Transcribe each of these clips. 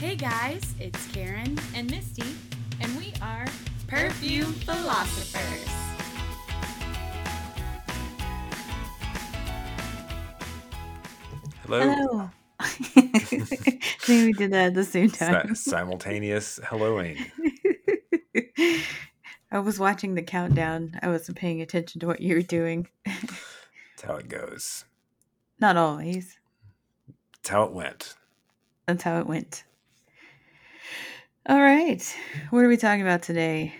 Hey guys, it's Karen and Misty, and we are Perfume Philosophers. Hello. I think we did that at the same time. Simultaneous helloing. I was watching the countdown. I wasn't paying attention to what you were doing. That's how it goes. Not always. That's how it went. That's how it went. All right. What are we talking about today?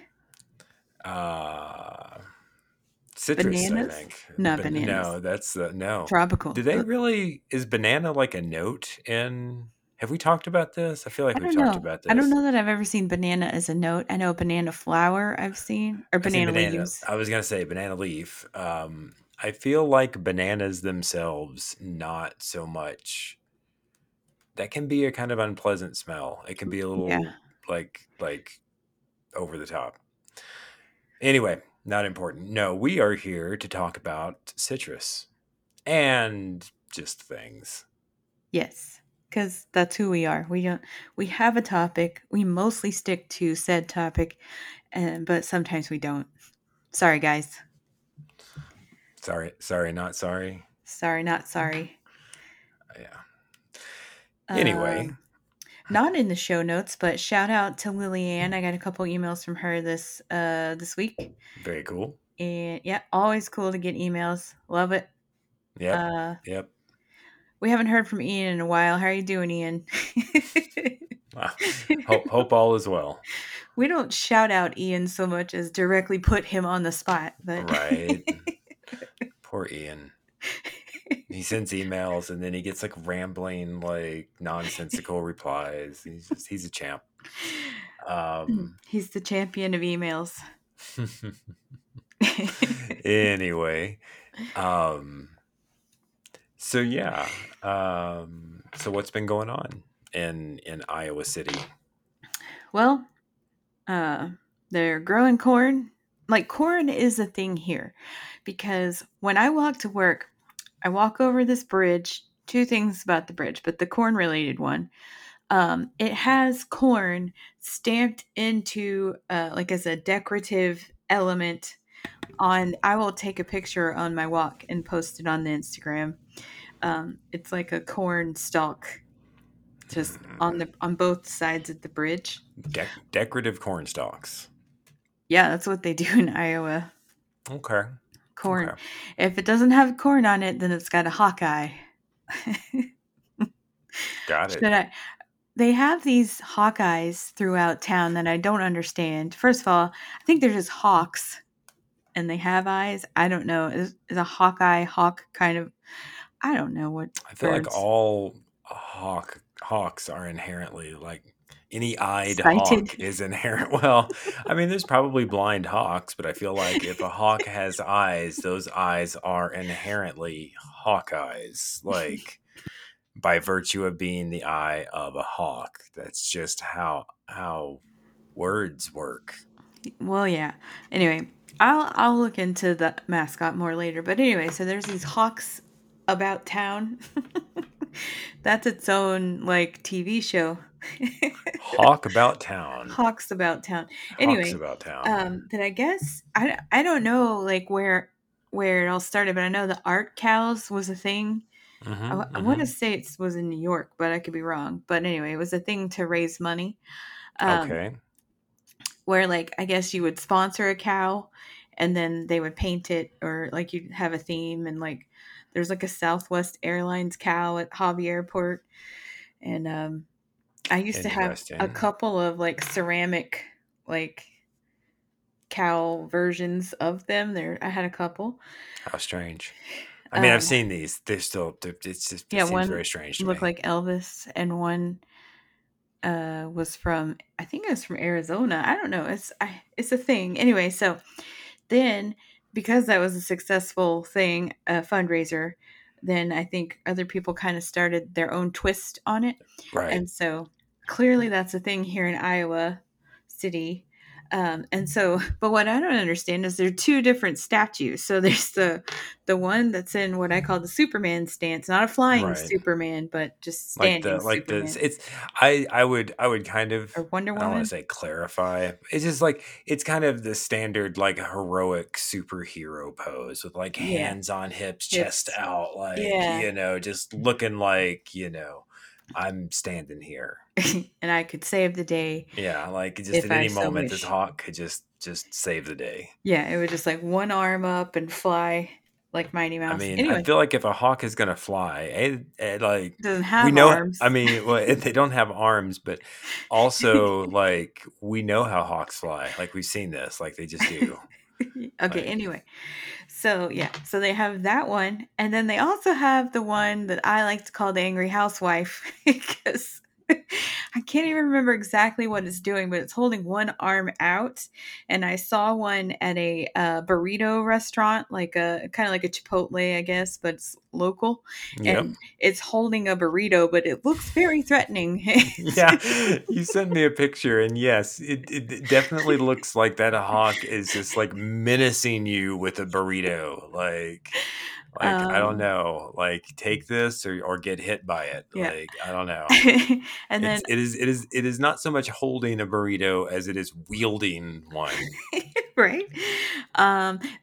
Citrus, bananas? I think. Not bananas. No, that's no. Tropical. Do they really, is banana like a note in, have we talked about this? I feel like we've talked about this. I don't know that I've ever seen banana as a note. I know banana flower I've seen, or banana leaves. I was going to say banana leaf. I feel like bananas themselves, not so much. That can be a kind of unpleasant smell. It can be a little like over the top. Anyway, not important. No, we are here to talk about citrus and just things. Yes, because that's who we are. We have a topic. We mostly stick to said topic, but sometimes we don't. Sorry, guys. Sorry, not sorry. Sorry, not sorry. Yeah. Anyway, not in the show notes, but shout out to Lillianne. I got a couple emails from her this week. Very cool. And yeah, always cool to get emails. Love it. Yeah. Yep. We haven't heard from Ian in a while. How are you doing, Ian? Hope all is well. We don't shout out Ian so much as directly put him on the spot, but right. Poor Ian. He sends emails and then he gets like rambling, like nonsensical replies. He's a champ. He's the champion of emails. Anyway. So yeah. So what's been going on in Iowa City? Well, they're growing corn. Like corn is a thing here because when I walk to work, I walk over this bridge. Two things about the bridge, but the corn-related one. It has corn stamped into, like as a decorative element. I will take a picture on my walk and post it on the Instagram. It's like a corn stalk, just on both sides of the bridge. Decorative corn stalks. Yeah, that's what they do in Iowa. Okay. Corn. Okay. If it doesn't have corn on it, then it's got a Hawkeye. Got it. They have these Hawkeyes throughout town that I don't understand. First of all, I think they're just hawks and they have eyes. I don't know. Is a Hawkeye hawk kind of, I don't know what. I feel like all hawks are inherently like any-eyed hawk is inherent. Well, I mean, there's probably blind hawks, but I feel like if a hawk has eyes, those eyes are inherently hawk eyes, like by virtue of being the eye of a hawk. That's just how words work. Well, yeah. Anyway, I'll look into the mascot more later. But anyway, so there's these hawks about town. That's its own like TV show. Hawks about town. Then I guess I don't know like where it all started, but I know the art cows was a thing. I want to say it was in New York, but I could be wrong. But anyway, it was a thing to raise money. Okay. Where like I guess you would sponsor a cow, and then they would paint it, or like you'd have a theme, and like there's like a Southwest Airlines cow at Hobby Airport, and I used to have a couple of like ceramic like cow versions of them. I had a couple. How strange. I mean, I've seen these. They're still, it's just, it seems very strange to me. One looked like Elvis and one was from, I think it was from Arizona. I don't know. It's a thing. Anyway, so then because that was a successful thing, a fundraiser, then I think other people kind of started their own twist on it. Right. And so clearly that's a thing here in Iowa City. And so, but what I don't understand is there are two different statues. So there's the one that's in what I call the Superman stance, not a flying Superman, but just standing Superman. I would kind of, or Wonder Woman. I don't want to say clarify. It's just like, it's kind of the standard, like heroic superhero pose with like hands on hips, chest out, like, you know, just looking like, you know, I'm standing here and I could save the day. Yeah. Like just at any moment, this hawk could just save the day. Yeah. It was just like one arm up and fly like Mighty Mouse. I mean, anyway. I feel like if a hawk is going to fly, it like doesn't have arms. I mean, well, they don't have arms, but also like we know how hawks fly. Like we've seen this, like they just do. Okay. Anyway. So yeah. So they have that one. And then they also have the one that I like to call the Angry Housewife because I can't even remember exactly what it's doing, but it's holding one arm out. And I saw one at a burrito restaurant, like a kind of like a Chipotle, I guess, but it's local. Yep. And it's holding a burrito, but it looks very threatening. Yeah. You sent me a picture and yes, it definitely looks like that hawk is just like menacing you with a burrito. Like, I don't know, like take this or get hit by it. Yeah. Like, I don't know. And then it is not so much holding a burrito as it is wielding one. Right.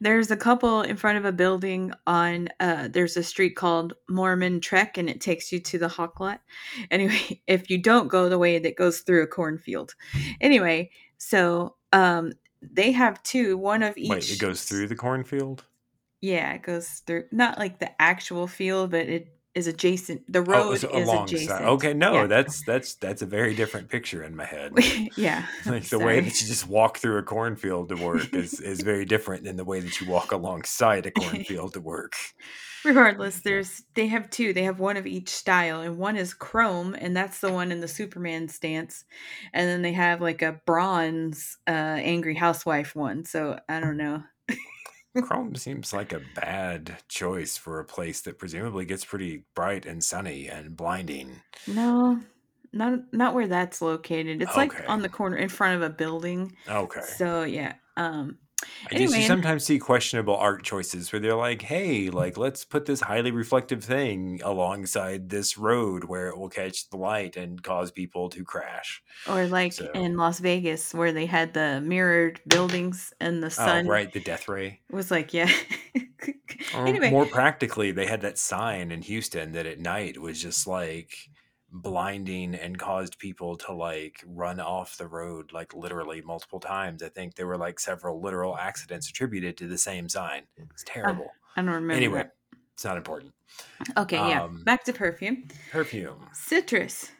There's a couple in front of a building on, there's a street called Mormon Trek and it takes you to the hawk lot. Anyway, if you don't go the way that goes through a cornfield. Anyway, so, they have two, one of each. Wait, it goes through the cornfield? Yeah, it goes through, not like the actual field, but it is adjacent. The road is adjacent. Side. Okay, no, that's a very different picture in my head. Yeah. Like the way that you just walk through a cornfield to work is very different than the way that you walk alongside a cornfield to work. Regardless, they have two. They have one of each style, and one is chrome, and that's the one in the Superman stance. And then they have like a bronze Angry Housewife one. So I don't know. Chrome seems like a bad choice for a place that presumably gets pretty bright and sunny and blinding. No, not where that's located. It's like on the corner in front of a building. Okay. So yeah. I do sometimes see questionable art choices where they're like, hey, like let's put this highly reflective thing alongside this road where it will catch the light and cause people to crash. Or like in Las Vegas where they had the mirrored buildings and the sun. Oh, right. The death ray. Was like, yeah. Anyway. More practically, they had that sign in Houston that at night was just like blinding and caused people to like run off the road like literally multiple times. I think there were like several literal accidents attributed to the same sign. It's terrible. I don't remember. Anyway, that. It's not important. Okay, yeah. Back to perfume. Citrus.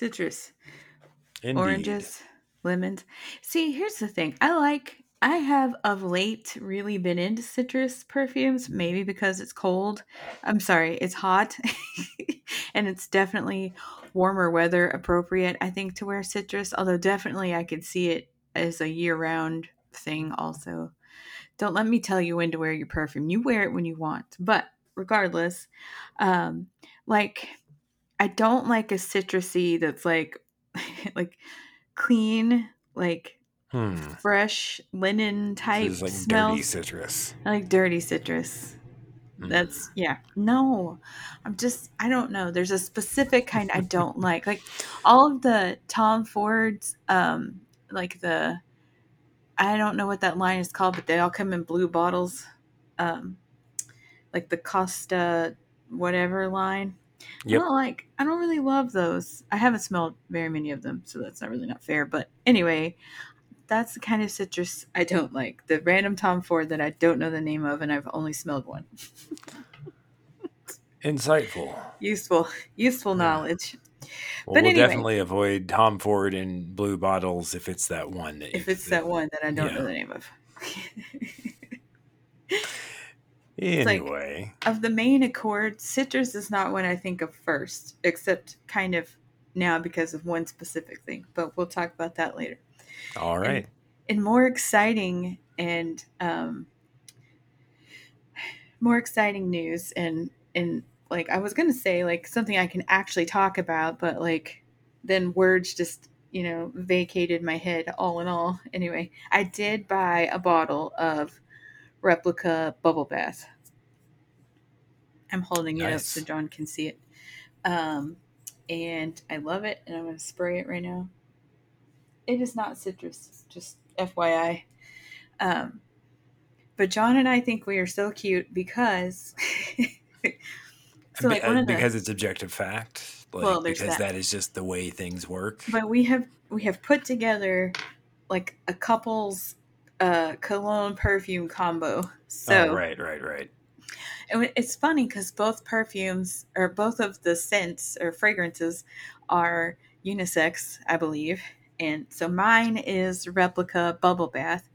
Indeed. Oranges, lemons. See, here's the thing. I have of late really been into citrus perfumes, maybe because it's cold. I'm sorry, it's hot. And it's definitely warmer weather appropriate, I think, to wear citrus. Although definitely I could see it as a year-round thing also. Don't let me tell you when to wear your perfume. You wear it when you want. But regardless, I don't like a citrusy that's like clean, like... fresh linen type like smell. Dirty citrus. I like dirty citrus. That's no, I don't know. There's a specific kind I don't like. Like all of the Tom Ford's, I don't know what that line is called, but they all come in blue bottles, like the Costa whatever line. Yep. I don't really love those. I haven't smelled very many of them, so that's not fair. But anyway. That's the kind of citrus I don't like. The random Tom Ford that I don't know the name of, and I've only smelled one. Insightful. Useful knowledge. Well, but we'll definitely avoid Tom Ford in blue bottles if it's that one. That one that I don't know the name of. Anyway. Of the main accord, citrus is not what I think of first, except kind of now because of one specific thing. But we'll talk about that later. All right. And more exciting news and like I was going to say like something I can actually talk about, but like then words just you know, vacated my head all in all. Anyway, I did buy a bottle of Replica Bubble Bath. I'm holding it up so John can see it. And I love it, and I'm going to spray it right now. It is not citrus, just FYI. But John and I think we are so cute because... so like one of the, because it's objective fact. Like, well, because that is just the way things work. But we have put together like a couple's cologne perfume combo. So right. And it's funny because both perfumes, or both of the scents or fragrances, are unisex, I believe. And so mine is Replica Bubble Bath,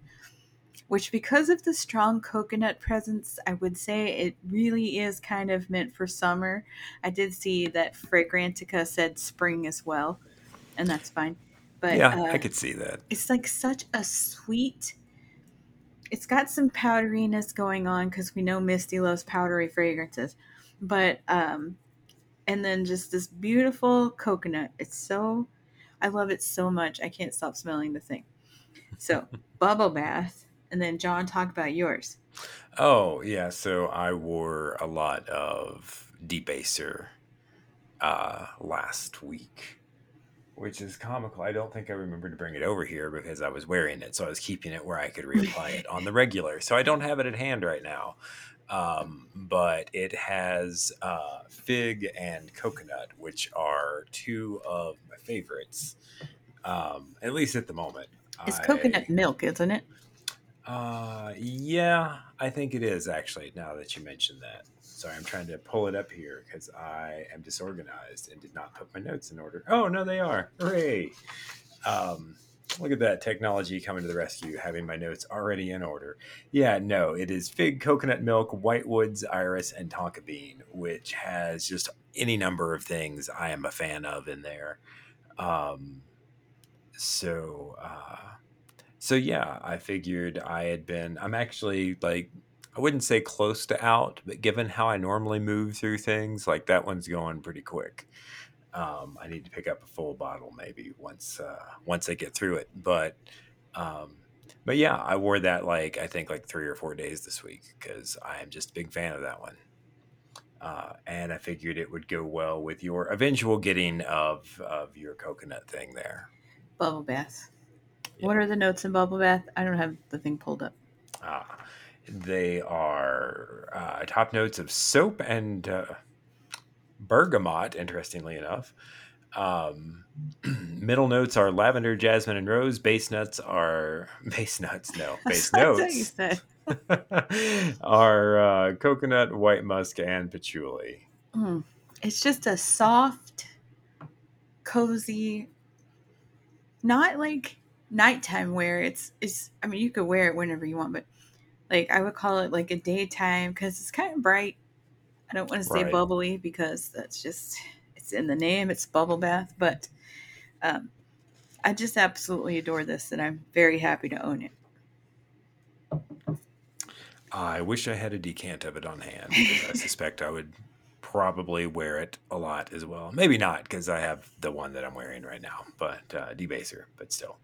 which, because of the strong coconut presence, I would say it really is kind of meant for summer. I did see that Fragrantica said spring as well, and that's fine. But yeah, I could see that. It's like such a sweet... It's got some powderiness going on because we know Misty loves powdery fragrances. But, and then just this beautiful coconut. It's so... I love it so much. I can't stop smelling the thing. So, Bubble Bath. And then, John, talk about yours. Oh, yeah. So, I wore a lot of Debaser last week, which is comical. I don't think I remembered to bring it over here because I was wearing it. So, I was keeping it where I could reapply it on the regular. So, I don't have it at hand right now. But it has fig and coconut, which are two of my favorites, at least at the moment. It's coconut milk, isn't it? Yeah, I think it is, actually, now that you mentioned that. Sorry, I'm trying to pull it up here because I am disorganized and did not put my notes in order. Oh, no, they are. Hooray. Look at that technology coming to the rescue, having my notes already in order. Yeah, no, it is fig, coconut milk, whitewoods, iris, and tonka bean, which has just any number of things I am a fan of in there. So yeah, I figured I'm actually, like, I wouldn't say close to out, but given how I normally move through things, like, that one's going pretty quick. I need to pick up a full bottle maybe once I get through it. But yeah, I wore that, like, I think like 3 or 4 days this week because I'm just a big fan of that one. And I figured it would go well with your eventual getting of your coconut thing there. Bubble bath. Yeah. What are the notes in bubble bath? I don't have the thing pulled up. They are top notes of soap and... bergamot, interestingly enough. Middle notes are lavender, jasmine, and rose. Base notes are coconut, white musk, and patchouli. It's just a soft, cozy, not like nighttime wear. It's I mean, you could wear it whenever you want, but like I would call it like a daytime because it's kind of bright. I don't want to say bubbly because that's just, it's in the name, it's bubble bath, but I just absolutely adore this and I'm very happy to own it. I wish I had a decant of it on hand because I suspect I would probably wear it a lot as well. Maybe not because I have the one that I'm wearing right now, but Debaser, but still.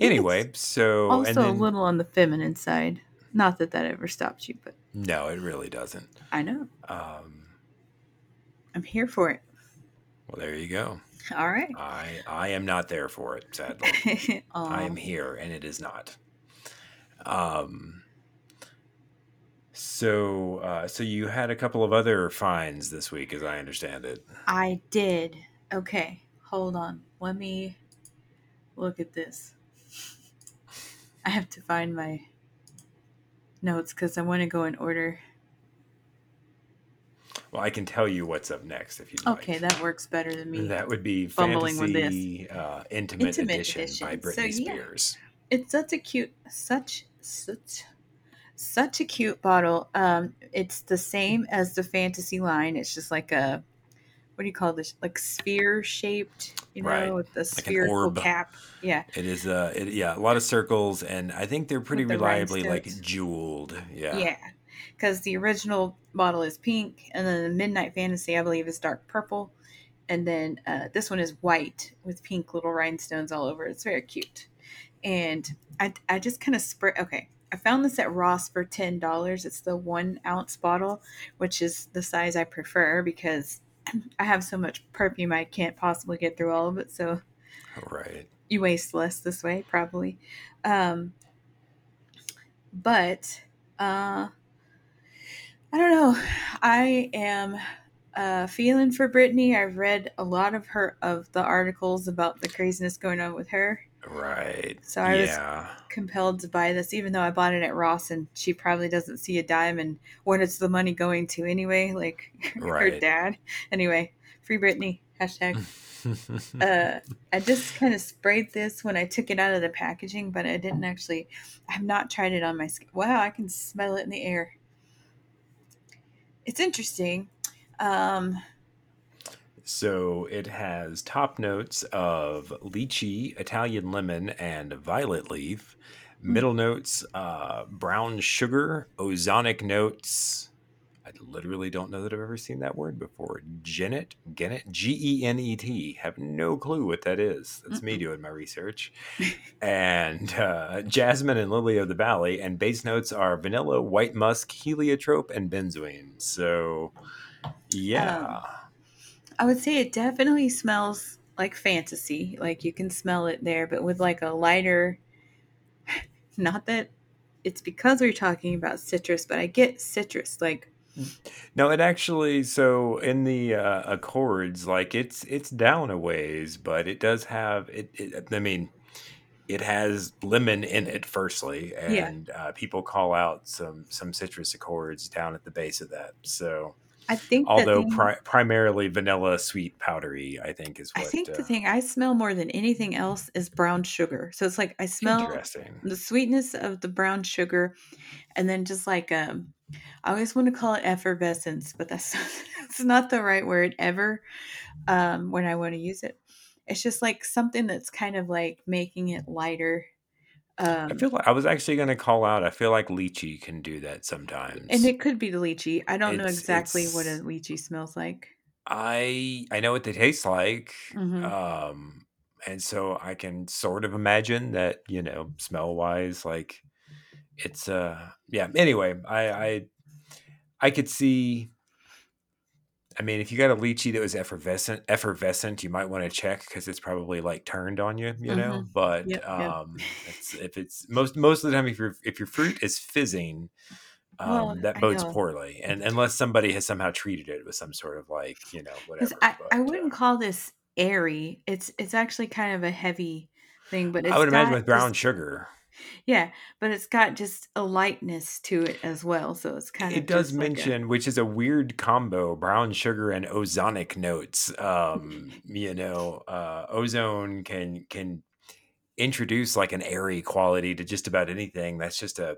Anyway, so. Also and then, a little on the feminine side. Not that that ever stops you, but... No, it really doesn't. I know. I'm here for it. Well, there you go. All right. I am not there for it, sadly. I am here, and it is not. So you had a couple of other finds this week, as I understand it. I did. Okay, hold on. Let me look at this. I have to find my... notes because I want to go in order. Well, I can tell you what's up next if you'd like. Okay, that works better than me. That would be Fantasy Intimate Edition by Britney Spears. Yeah. It's such a cute bottle. It's the same as the Fantasy line. It's just like a, what do you call this? Like sphere shaped, you know, right. With a spherical like cap. Yeah. It is a lot of circles, and I think they're pretty reliably like jeweled. Yeah. Yeah. Because the original bottle is pink, and then the Midnight Fantasy, I believe, is dark purple, And then this one is white with pink little rhinestones all over. It's very cute. And I just kind of spray. Okay. I found this at Ross for $10. It's the 1 ounce bottle, which is the size I prefer because I have so much perfume I can't possibly get through all of it. So right. You waste less this way, probably. But I don't know. I am feeling for Britney. I've read a lot of the articles about the craziness going on with her. Right. So I was compelled to buy this, even though I bought it at Ross and she probably doesn't see a dime and what it's the money going to anyway, like her dad. Anyway, free Britney, hashtag. I just kind of sprayed this when I took it out of the packaging, but I've not tried it on my skin. Wow, I can smell it in the air. It's interesting. So it has top notes of lychee, Italian lemon, and violet leaf. Middle notes, brown sugar, ozonic notes. I literally don't know that I've ever seen that word before. Genet, Genet. Have no clue what that is. That's me doing my research. And jasmine and lily of the valley. And base notes are vanilla, white musk, heliotrope, and benzoin. So, yeah. I would say it definitely smells like fantasy. Like you can smell it there, but with like a lighter, not that it's because we're talking about citrus, but I get citrus. Like, no, it actually, so in the Accords, like it's down a ways, but it does have it. I mean, it has lemon in it firstly. And people call out some citrus Accords down at the base of that. So I think, although primarily vanilla, sweet, powdery, I think is what I think the thing I smell more than anything else is brown sugar. So it's like I smell the sweetness of the brown sugar, and then just like I always want to call it effervescence, but that's not the right word ever. When I want to use it, it's just like something that's kind of like making it lighter. I feel like I was actually going to call out. I feel like lychee can do that sometimes, and it could be the lychee. I don't know exactly what a lychee smells like. I know what they taste like, and so I can sort of imagine that, you know, smell wise, like it's yeah. Anyway, I could see. I mean, if you got a lychee that was effervescent, you might want to check because it's probably like turned on you, you know. But if it's most of the time, if your fruit is fizzing, that bodes poorly, and unless somebody has somehow treated it with some sort of like, you know, whatever. I wouldn't call this airy. It's actually kind of a heavy thing, but it's I would imagine with brown sugar. Yeah, but it's got just a lightness to it as well, so it's kind of. It does mention, like which is a weird combo: brown sugar and ozonic notes. You know, ozone can introduce like an airy quality to just about anything. That's just I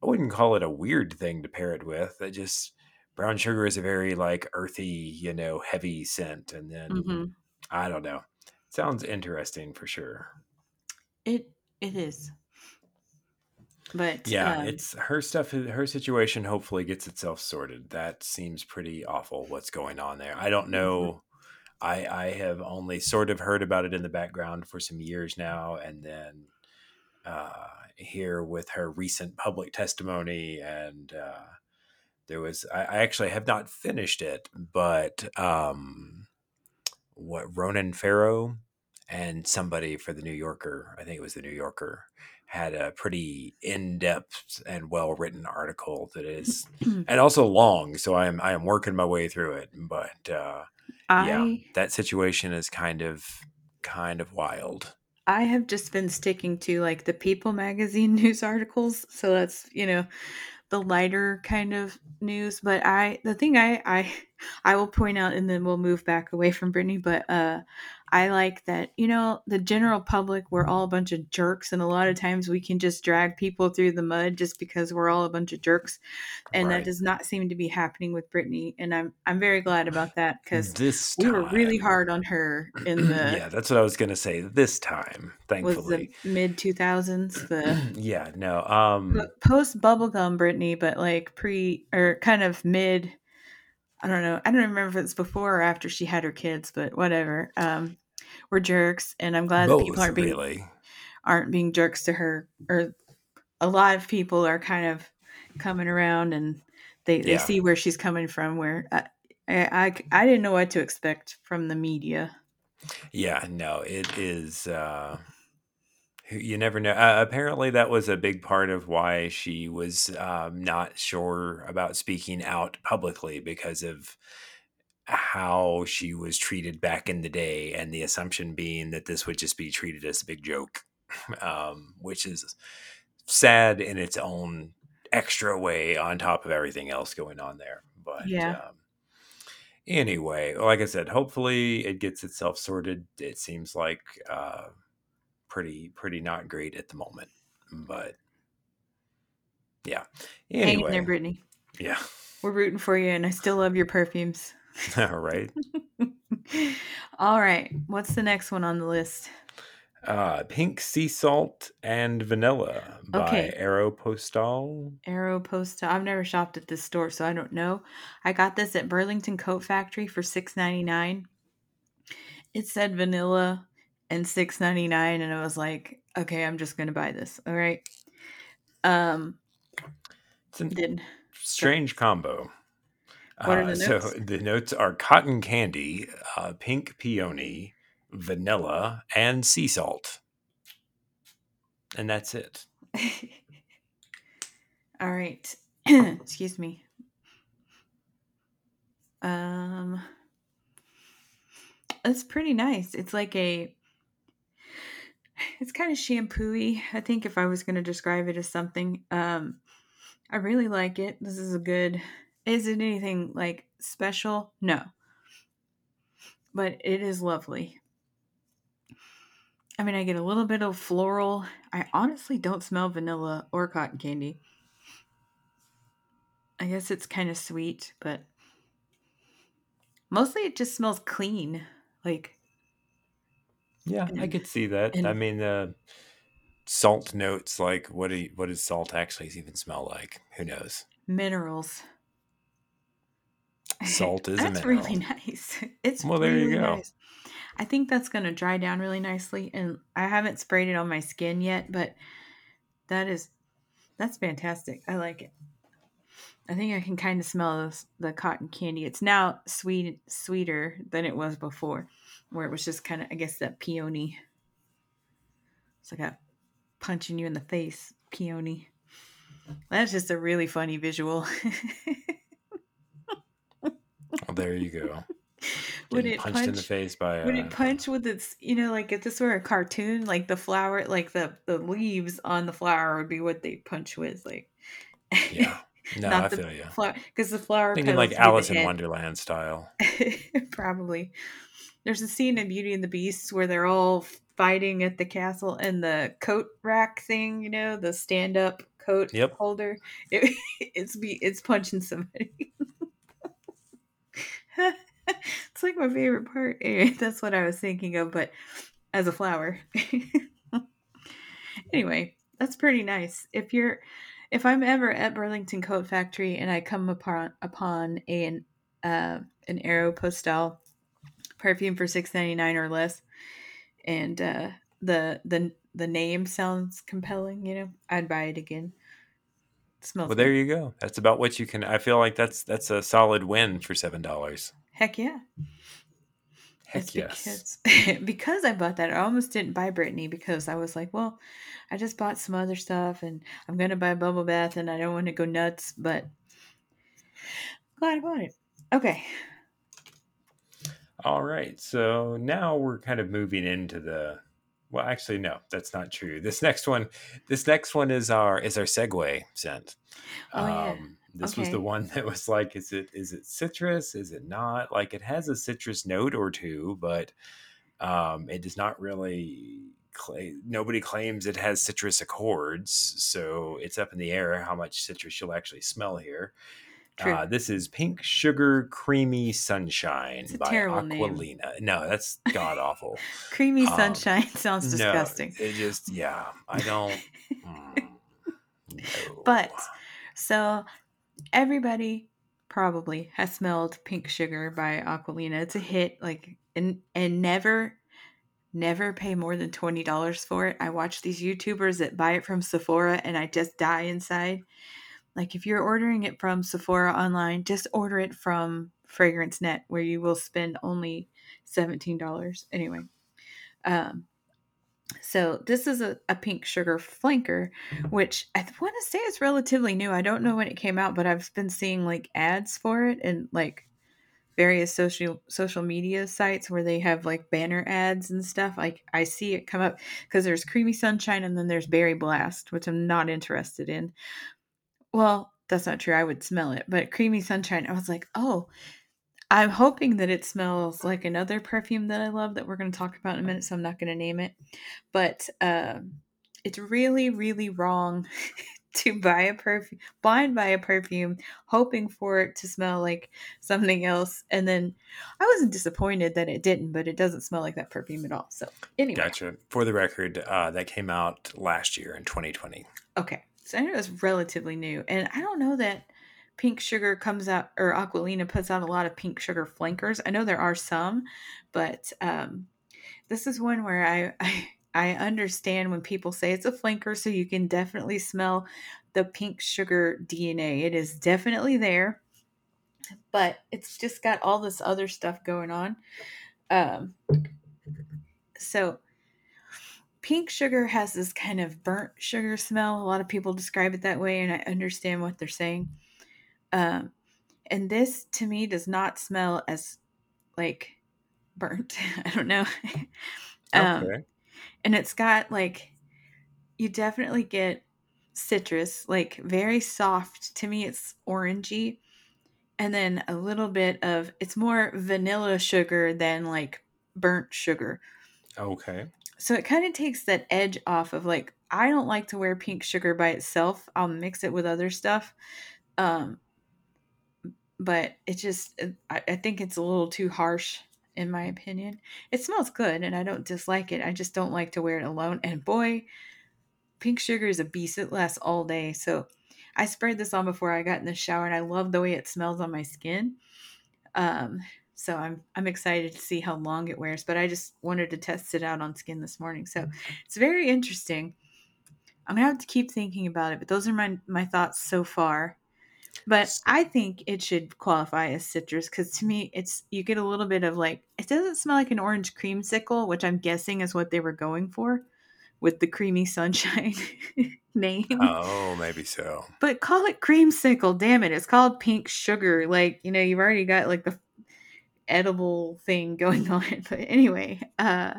wouldn't call it a weird thing to pair it with. That just brown sugar is a very like earthy, you know, heavy scent, and then I don't know. Sounds interesting for sure. It is, but yeah, it's her stuff. Her situation hopefully gets itself sorted. That seems pretty awful. What's going on there? I don't know. I have only sort of heard about it in the background for some years now, and then here with her recent public testimony, and there was. I actually have not finished it, but what Ronan Farrow. And somebody for the New Yorker, I think it was the New Yorker, had a pretty in-depth and well-written article that is, and also long. So I am working my way through it, but that situation is kind of wild. I have just been sticking to like the People magazine news articles, so that's, you know, the lighter kind of news. But the thing I will point out, and then we'll move back away from Britney, but I like that, you know, the general public, we're all a bunch of jerks, and a lot of times we can just drag people through the mud just because we're all a bunch of jerks, and that does not seem to be happening with Britney, and I'm very glad about that, because we were really hard on her in the yeah, that's what I was gonna say. This time, thankfully, was the mid-2000s, the yeah, no, post bubblegum Britney, but like pre or kind of mid. I don't know. I don't remember if it's before or after she had her kids, but whatever. We're jerks, and I'm glad that people aren't being jerks to her. Or a lot of people are kind of coming around, and they see where she's coming from. Where I didn't know what to expect from the media. Yeah, no, it is. You never know. Apparently, that was a big part of why she was not sure about speaking out publicly, because of how she was treated back in the day, and the assumption being that this would just be treated as a big joke, which is sad in its own extra way on top of everything else going on there. But yeah. Anyway, like I said, hopefully it gets itself sorted. It seems like pretty not great at the moment, but yeah. Anyway, hang in there, Brittany. Yeah, we're rooting for you, and I still love your perfumes. All right. All right. What's the next one on the list? Pink Sea Salt and Vanilla by Aeropostale. Aeropostale. I've never shopped at this store, so I don't know. I got this at Burlington Coat Factory for $6.99. It said vanilla and $6.99, and I was like, okay, I'm just going to buy this. All right. It's a strange combo. What are the notes? So the notes are cotton candy, pink peony, vanilla, and sea salt. And that's it. All right. Excuse me. It's pretty nice. It's like it's kind of shampoo-y, I think, if I was going to describe it as something. I really like it. This is a good... Is it anything like special? No. But it is lovely. I mean, I get a little bit of floral. I honestly don't smell vanilla or cotton candy. I guess it's kind of sweet, but mostly it just smells clean. Like, yeah, I could see that. I mean, the salt notes, like what does salt actually even smell like? Who knows? Minerals. Salt is a mineral. That's really nice. It's well, there really you go. Nice. I think that's going to dry down really nicely, and I haven't sprayed it on my skin yet, but that's fantastic. I like it. I think I can kind of smell the cotton candy. It's now sweeter than it was before, where it was just kind of, I guess, that peony. It's like a punching you in the face, peony. That's just a really funny visual. Well, there you go. Punched in the face by would it punch with its, like if this were a cartoon, like the flower, like the leaves on the flower would be what they punch with, like. Yeah, no, I feel you. Because the flower. Thinking like Alice in Wonderland style. Probably. There's a scene in Beauty and the Beast where they're all fighting at the castle, and the coat rack thing, the stand up coat holder. It's punching somebody. It's like my favorite part. That's what I was thinking of, but as a flower. Anyway, that's pretty nice. If I'm ever at Burlington Coat Factory and I come upon an Aeropostale perfume for $6.99 or less, and the name sounds compelling, I'd buy it again. Well, good. There you go. That's about what you can. I feel like that's a solid win for $7. Heck yeah. Heck yes. Because I bought that, I almost didn't buy Britney, because I was like, well, I just bought some other stuff, and I'm going to buy a bubble bath, and I don't want to go nuts, but I'm glad I bought it. Okay. All right. So now we're kind of moving into well, actually, no, that's not true. This next one is our segue scent. This was the one that was like, is it citrus? Is it not? Like, it has a citrus note or two, but it does not really. Nobody claims it has citrus accords, so it's up in the air how much citrus you'll actually smell here. This is Pink Sugar Creamy Sunshine by Aquolina. Name. No, that's god awful. Creamy Sunshine sounds disgusting. No, it just, yeah, I don't. No. But so everybody probably has smelled Pink Sugar by Aquolina. It's a hit, like, and never pay more than $20 for it. I watch these YouTubers that buy it from Sephora and I just die inside. Like, if you're ordering it from Sephora online, just order it from FragranceNet, where you will spend only $17. Anyway, so this is a Pink Sugar flanker, which I want to say is relatively new. I don't know when it came out, but I've been seeing like ads for it and like various social media sites where they have like banner ads and stuff. Like, I see it come up because there's Creamy Sunshine and then there's Berry Blast, which I'm not interested in. Well, that's not true. I would smell it, but Creamy Sunshine, I was like, oh, I'm hoping that it smells like another perfume that I love that we're going to talk about in a minute, so I'm not going to name it. But it's really, really wrong to blind buy a perfume, hoping for it to smell like something else. And then I wasn't disappointed that it didn't, but it doesn't smell like that perfume at all. So anyway. Gotcha. For the record, that came out last year in 2020. Okay. So I know it's relatively new, and I don't know that Pink Sugar comes out, or Aquolina puts out a lot of Pink Sugar flankers. I know there are some, but this is one where I understand when people say it's a flanker, so you can definitely smell the Pink Sugar DNA. It is definitely there, but it's just got all this other stuff going on. So Pink Sugar has this kind of burnt sugar smell. A lot of people describe it that way, and I understand what they're saying. And this, to me, does not smell as, like, burnt. I don't know. Okay. And it's got, like, you definitely get citrus, like, very soft. To me, it's orangey. And then a little bit of, it's more vanilla sugar than, like, burnt sugar. Okay. So it kind of takes that edge off of, like, I don't like to wear Pink Sugar by itself. I'll mix it with other stuff. But it just, I think it's a little too harsh in my opinion. It smells good and I don't dislike it. I just don't like to wear it alone. And boy, Pink Sugar is a beast. It lasts all day. So I sprayed this on before I got in the shower and I love the way it smells on my skin. So I'm excited to see how long it wears, but I just wanted to test it out on skin this morning. So it's very interesting. I'm going to have to keep thinking about it, but those are my thoughts so far. But I think it should qualify as citrus because to me, it's you get a little bit of like, it doesn't smell like an orange creamsicle, which I'm guessing is what they were going for with the Creamy Sunshine name. Oh, maybe so. But call it creamsicle. Damn it. It's called Pink Sugar. Like, you know, you've already got like the edible thing going on, but anyway, I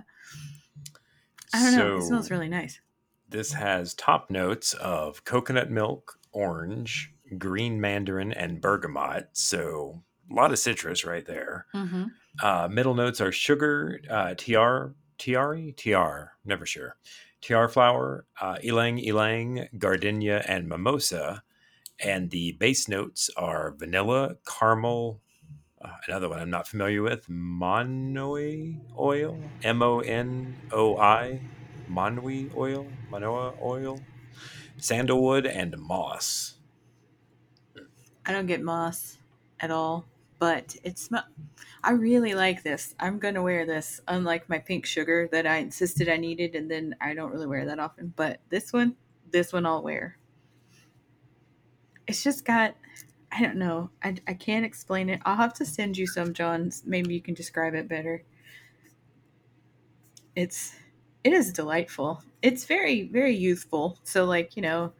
don't know, it smells really nice. This has top notes of coconut milk, orange, green mandarin, and bergamot, so a lot of citrus right there. Mm-hmm. Middle notes are sugar, tiara flower, ylang-ylang, gardenia, and mimosa, and the base notes are vanilla, caramel, another one I'm not familiar with, Monoi Oil, M-O-N-O-I, Monoi Oil, sandalwood, and moss. I don't get moss at all, but I really like this. I'm going to wear this, unlike my Pink Sugar that I insisted I needed, and then I don't really wear that often. But this one I'll wear. It's just got... I don't know. I can't explain it. I'll have to send you some, John. Maybe you can describe it better. It is delightful. It's very, very youthful. So like, you know,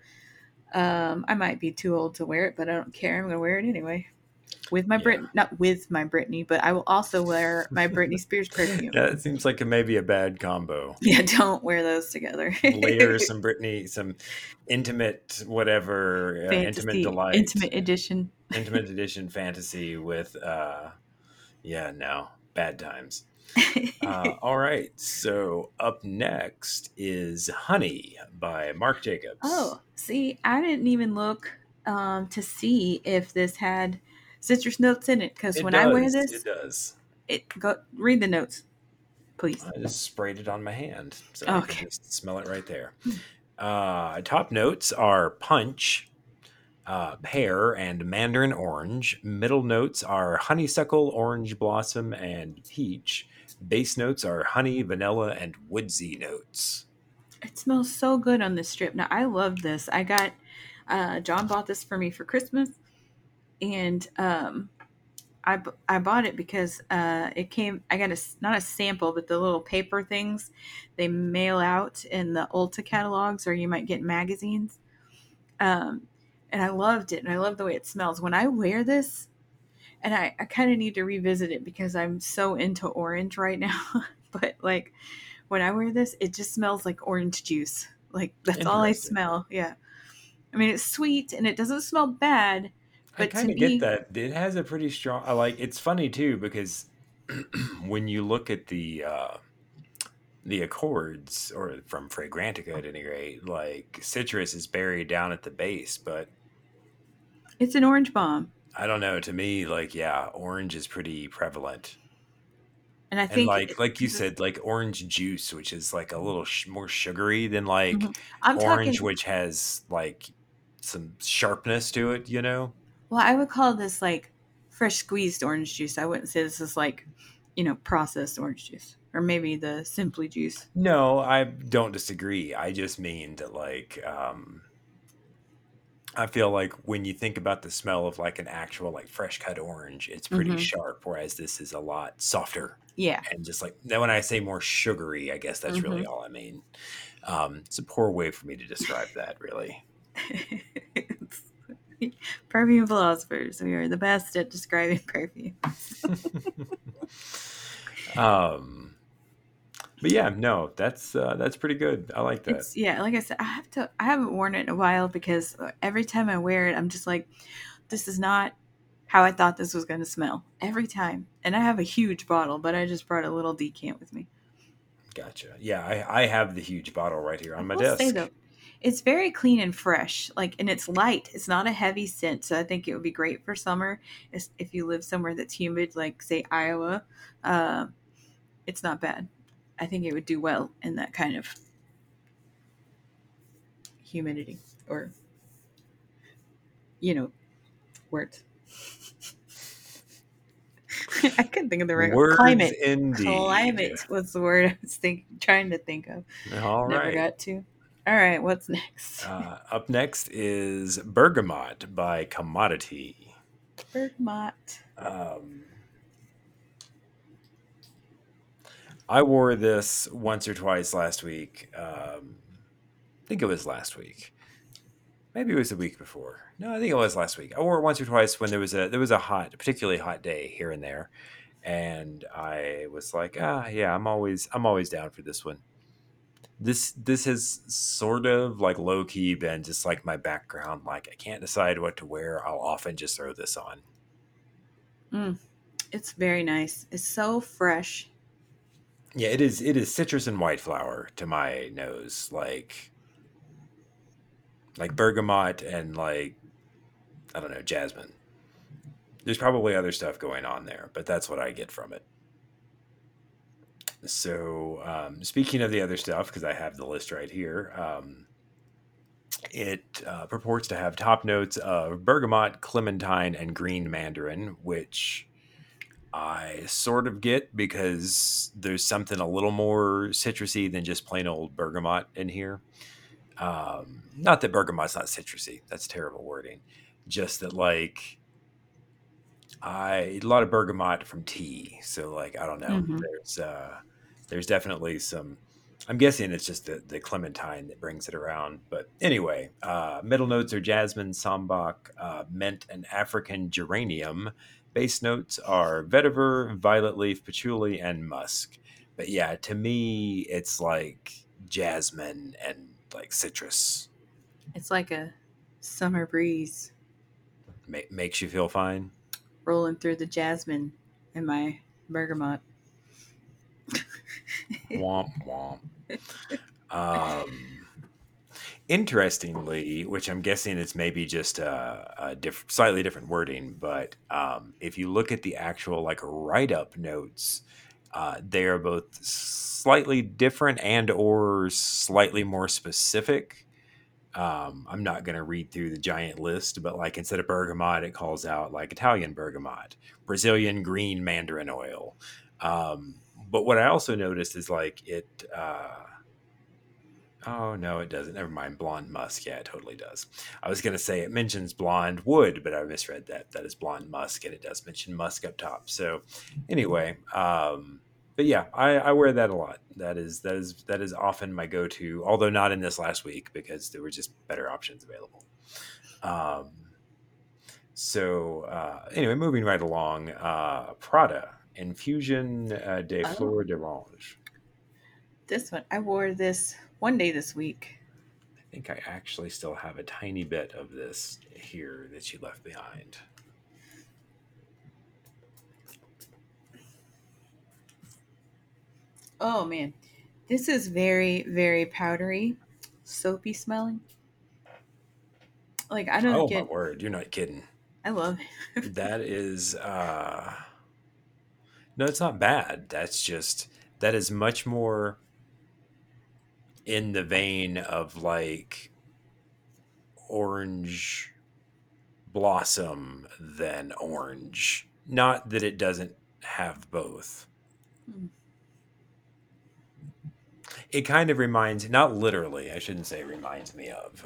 I might be too old to wear it, but I don't care. I'm going to wear it anyway. Not with my Britney, but I will also wear my Britney Spears perfume. That seems like maybe a bad combo. Yeah, don't wear those together. Layer some Britney, some intimate whatever, fantasy, intimate delight. Intimate edition fantasy with, bad times. All right, so up next is Honey by Marc Jacobs. Oh, see, I didn't even look to see if this had citrus notes in it, because when I wear this, read the notes, please. I just sprayed it on my hand, so I can just smell it right there. Top notes are punch, pear and mandarin orange. Middle notes are honeysuckle, orange blossom, and peach. Base notes are honey, vanilla, and woodsy notes. It smells so good on this strip. Now, I love this. I got, John bought this for me for Christmas, and I bought it because it came, I got a, not a sample, but the little paper things they mail out in the Ulta catalogs, or you might get magazines. And I loved it, and I love the way it smells. When I wear this, and I kind of need to revisit it because I'm so into orange right now, but like when I wear this, it just smells like orange juice. Like that's all I smell. Yeah. I mean, it's sweet and it doesn't smell bad, but I kind of get that. It has a pretty strong, I like, it's funny too, because when you look at the accords, or from Fragrantica at any rate, like citrus is buried down at the base, but it's an orange bomb. I don't know. To me, like, yeah, orange is pretty prevalent. And I think, and like you said, like orange juice, which is like a little more sugary than like orange, which has like some sharpness to it, you know? Well, I would call this like fresh squeezed orange juice. I wouldn't say this is like, you know, processed orange juice, or maybe the Simply juice. No, I don't disagree. I just mean that like, I feel like when you think about the smell of like an actual like fresh cut orange, it's pretty sharp, whereas this is a lot softer. Yeah. And just like, now when I say more sugary, I guess that's really all I mean. It's a poor way for me to describe that, really. Perfume philosophers. We are the best at describing perfume. But yeah, no, that's pretty good. I like that. It's, yeah, like I said, I haven't worn it in a while because every time I wear it, I'm just like, this is not how I thought this was going to smell every time. And I have a huge bottle, but I just brought a little decant with me. Gotcha. Yeah, I have the huge bottle right here on my desk. Say though, it's very clean and fresh, like, and it's light. It's not a heavy scent, so I think it would be great for summer if you live somewhere that's humid, like say Iowa. It's not bad. I think it would do well in that kind of humidity, or, you know, words. I couldn't think of the right word. Climate. Indeed. Climate was the word I was trying to think of. All right. Never got to. All right. What's next? Up next is Bergamot by Commodity. Bergamot. I wore this once or twice last week. I think it was last week. Maybe it was the week before. No, I think it was last week. I wore it once or twice when there was a hot, particularly hot day here and there, and I was like, yeah, I'm always down for this one. This has sort of like low key been just like my background. Like I can't decide what to wear. I'll often just throw this on. It's very nice. It's so fresh. Yeah, it is citrus and white flower to my nose, like bergamot and like, I don't know, jasmine. There's probably other stuff going on there, but that's what I get from it. So speaking of the other stuff, because I have the list right here, it purports to have top notes of bergamot, clementine, and green mandarin, which I sort of get because there's something a little more citrusy than just plain old bergamot in here. Not that bergamot's not citrusy. That's terrible wording. Just that like a lot of bergamot from tea. So like, I don't know. There's definitely some, I'm guessing it's just the clementine that brings it around. But anyway, middle notes are jasmine, sambac, mint, and African geranium. Base notes are vetiver, violet leaf, patchouli, and musk. But yeah, to me, it's like jasmine and like citrus. It's like a summer breeze. Makes you feel fine. Rolling through the jasmine in my bergamot. Womp womp. Interestingly, which I'm guessing it's maybe just slightly different wording, but if you look at the actual like write-up notes, they are both slightly different and or slightly more specific. I'm not going to read through the giant list, but like instead of bergamot, it calls out like Italian bergamot, Brazilian green mandarin oil. But what I also noticed is like it, oh no, it doesn't. Never mind. Blonde musk. Yeah, it totally does. I was going to say it mentions blonde wood, but I misread that. That is blonde musk, and it does mention musk up top. So anyway, but yeah, I wear that a lot. That is often my go-to, although not in this last week because there were just better options available. Anyway, moving right along, Prada Infusion de Fleur d'Orange. This one, I wore this one day this week. I think I actually still have a tiny bit of this here that you left behind. Oh man, this is very, very powdery, soapy smelling. Like I don't get. Oh my word, you're not kidding. I love it. That is, no, it's not bad. That is much more in the vein of like orange blossom than orange. Not that it doesn't have both. Mm. It kind of reminds, not literally, I shouldn't say reminds me of,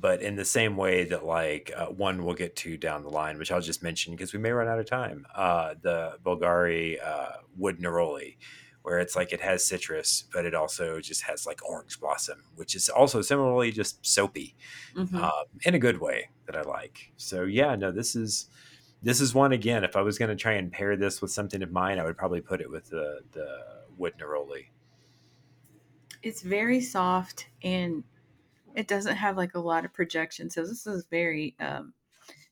but in the same way that like one we'll get to down the line, which I'll just mention because we may run out of time, the Bulgari wood neroli, where it's like it has citrus, but it also just has like orange blossom, which is also similarly just soapy in a good way that I like. So yeah, no, this is one again. If I was going to try and pair this with something of mine, I would probably put it with the wood neroli. It's very soft and it doesn't have like a lot of projection. So this is very,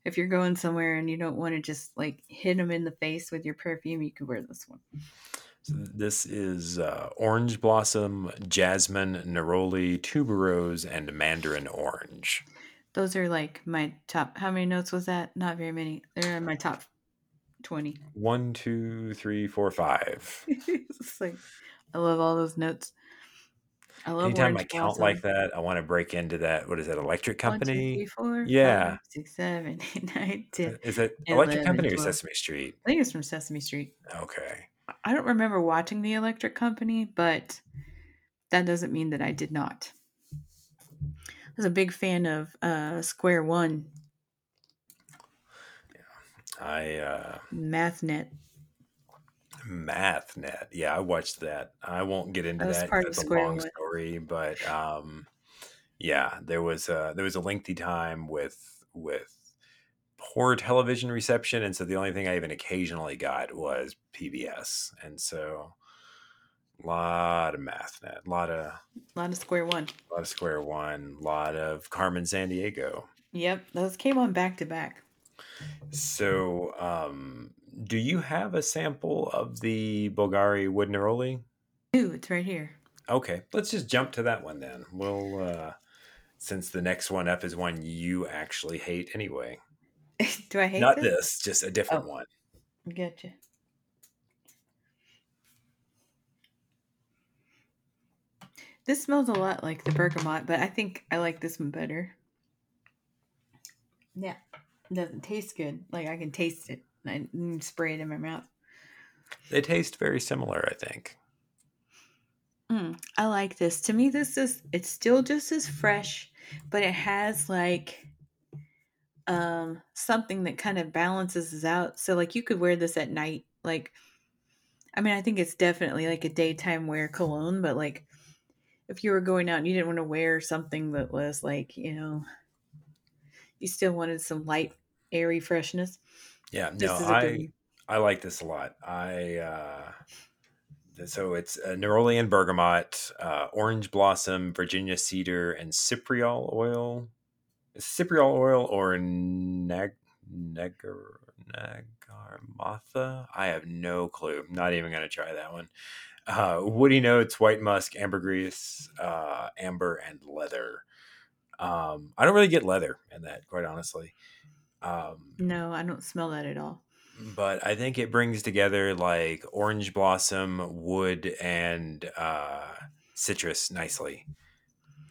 if you're going somewhere and you don't want to just like hit them in the face with your perfume, you could wear this one. So this is orange blossom, jasmine, neroli, tuberose, and mandarin orange. Those are like my top. How many notes was that? Not very many. They're in my top 20. 1, 2, 3, 4, 5. It's like, I love all those notes. Anytime I count like that, I want to break into that. What is that? Electric Company? 1, 2, 3, 4, yeah. 5, 6, 7, 8, 9, 10. Is it Electric Company 12. Or Sesame Street? I think it's from Sesame Street. Okay. I don't remember watching the Electric Company, but that doesn't mean that I did not. I was a big fan of Square One. Yeah. MathNet. Yeah, I watched that. I won't get into that. That's a long story, but yeah, there was a lengthy time with poor television reception, and so the only thing I even occasionally got was PBS, and so a lot of MathNet, a lot of Square One, a lot of Carmen Sandiego. Yep, those came on back to back. So, do you have a sample of the Bulgari wood neroli? Ooh, it's right here. Okay, let's just jump to that one then. We'll, since the next one up is one you actually hate anyway. Do I hate not this? This, just a different one. Gotcha. This smells a lot like the bergamot, but I think I like this one better. Yeah, it doesn't taste good. Like I can taste it. And spray it in my mouth. They taste very similar, I think. I like this. To me, it's still just as fresh, but it has like something that kind of balances this out. So like you could wear this at night. Like, I mean, I think it's definitely like a daytime wear cologne, but like if you were going out and you didn't want to wear something that was like, you know, you still wanted some light, airy freshness. Yeah, no, I like this a lot. So it's neroli and bergamot, orange blossom, Virginia cedar, and Cipriol oil. Is Cipriol oil or Nagarmatha? I have no clue. I'm not even going to try that one. Woody notes, white musk, ambergris, amber, and leather. I don't really get leather in that, quite honestly. No, I don't smell that at all. But I think it brings together like orange blossom, wood, and citrus nicely.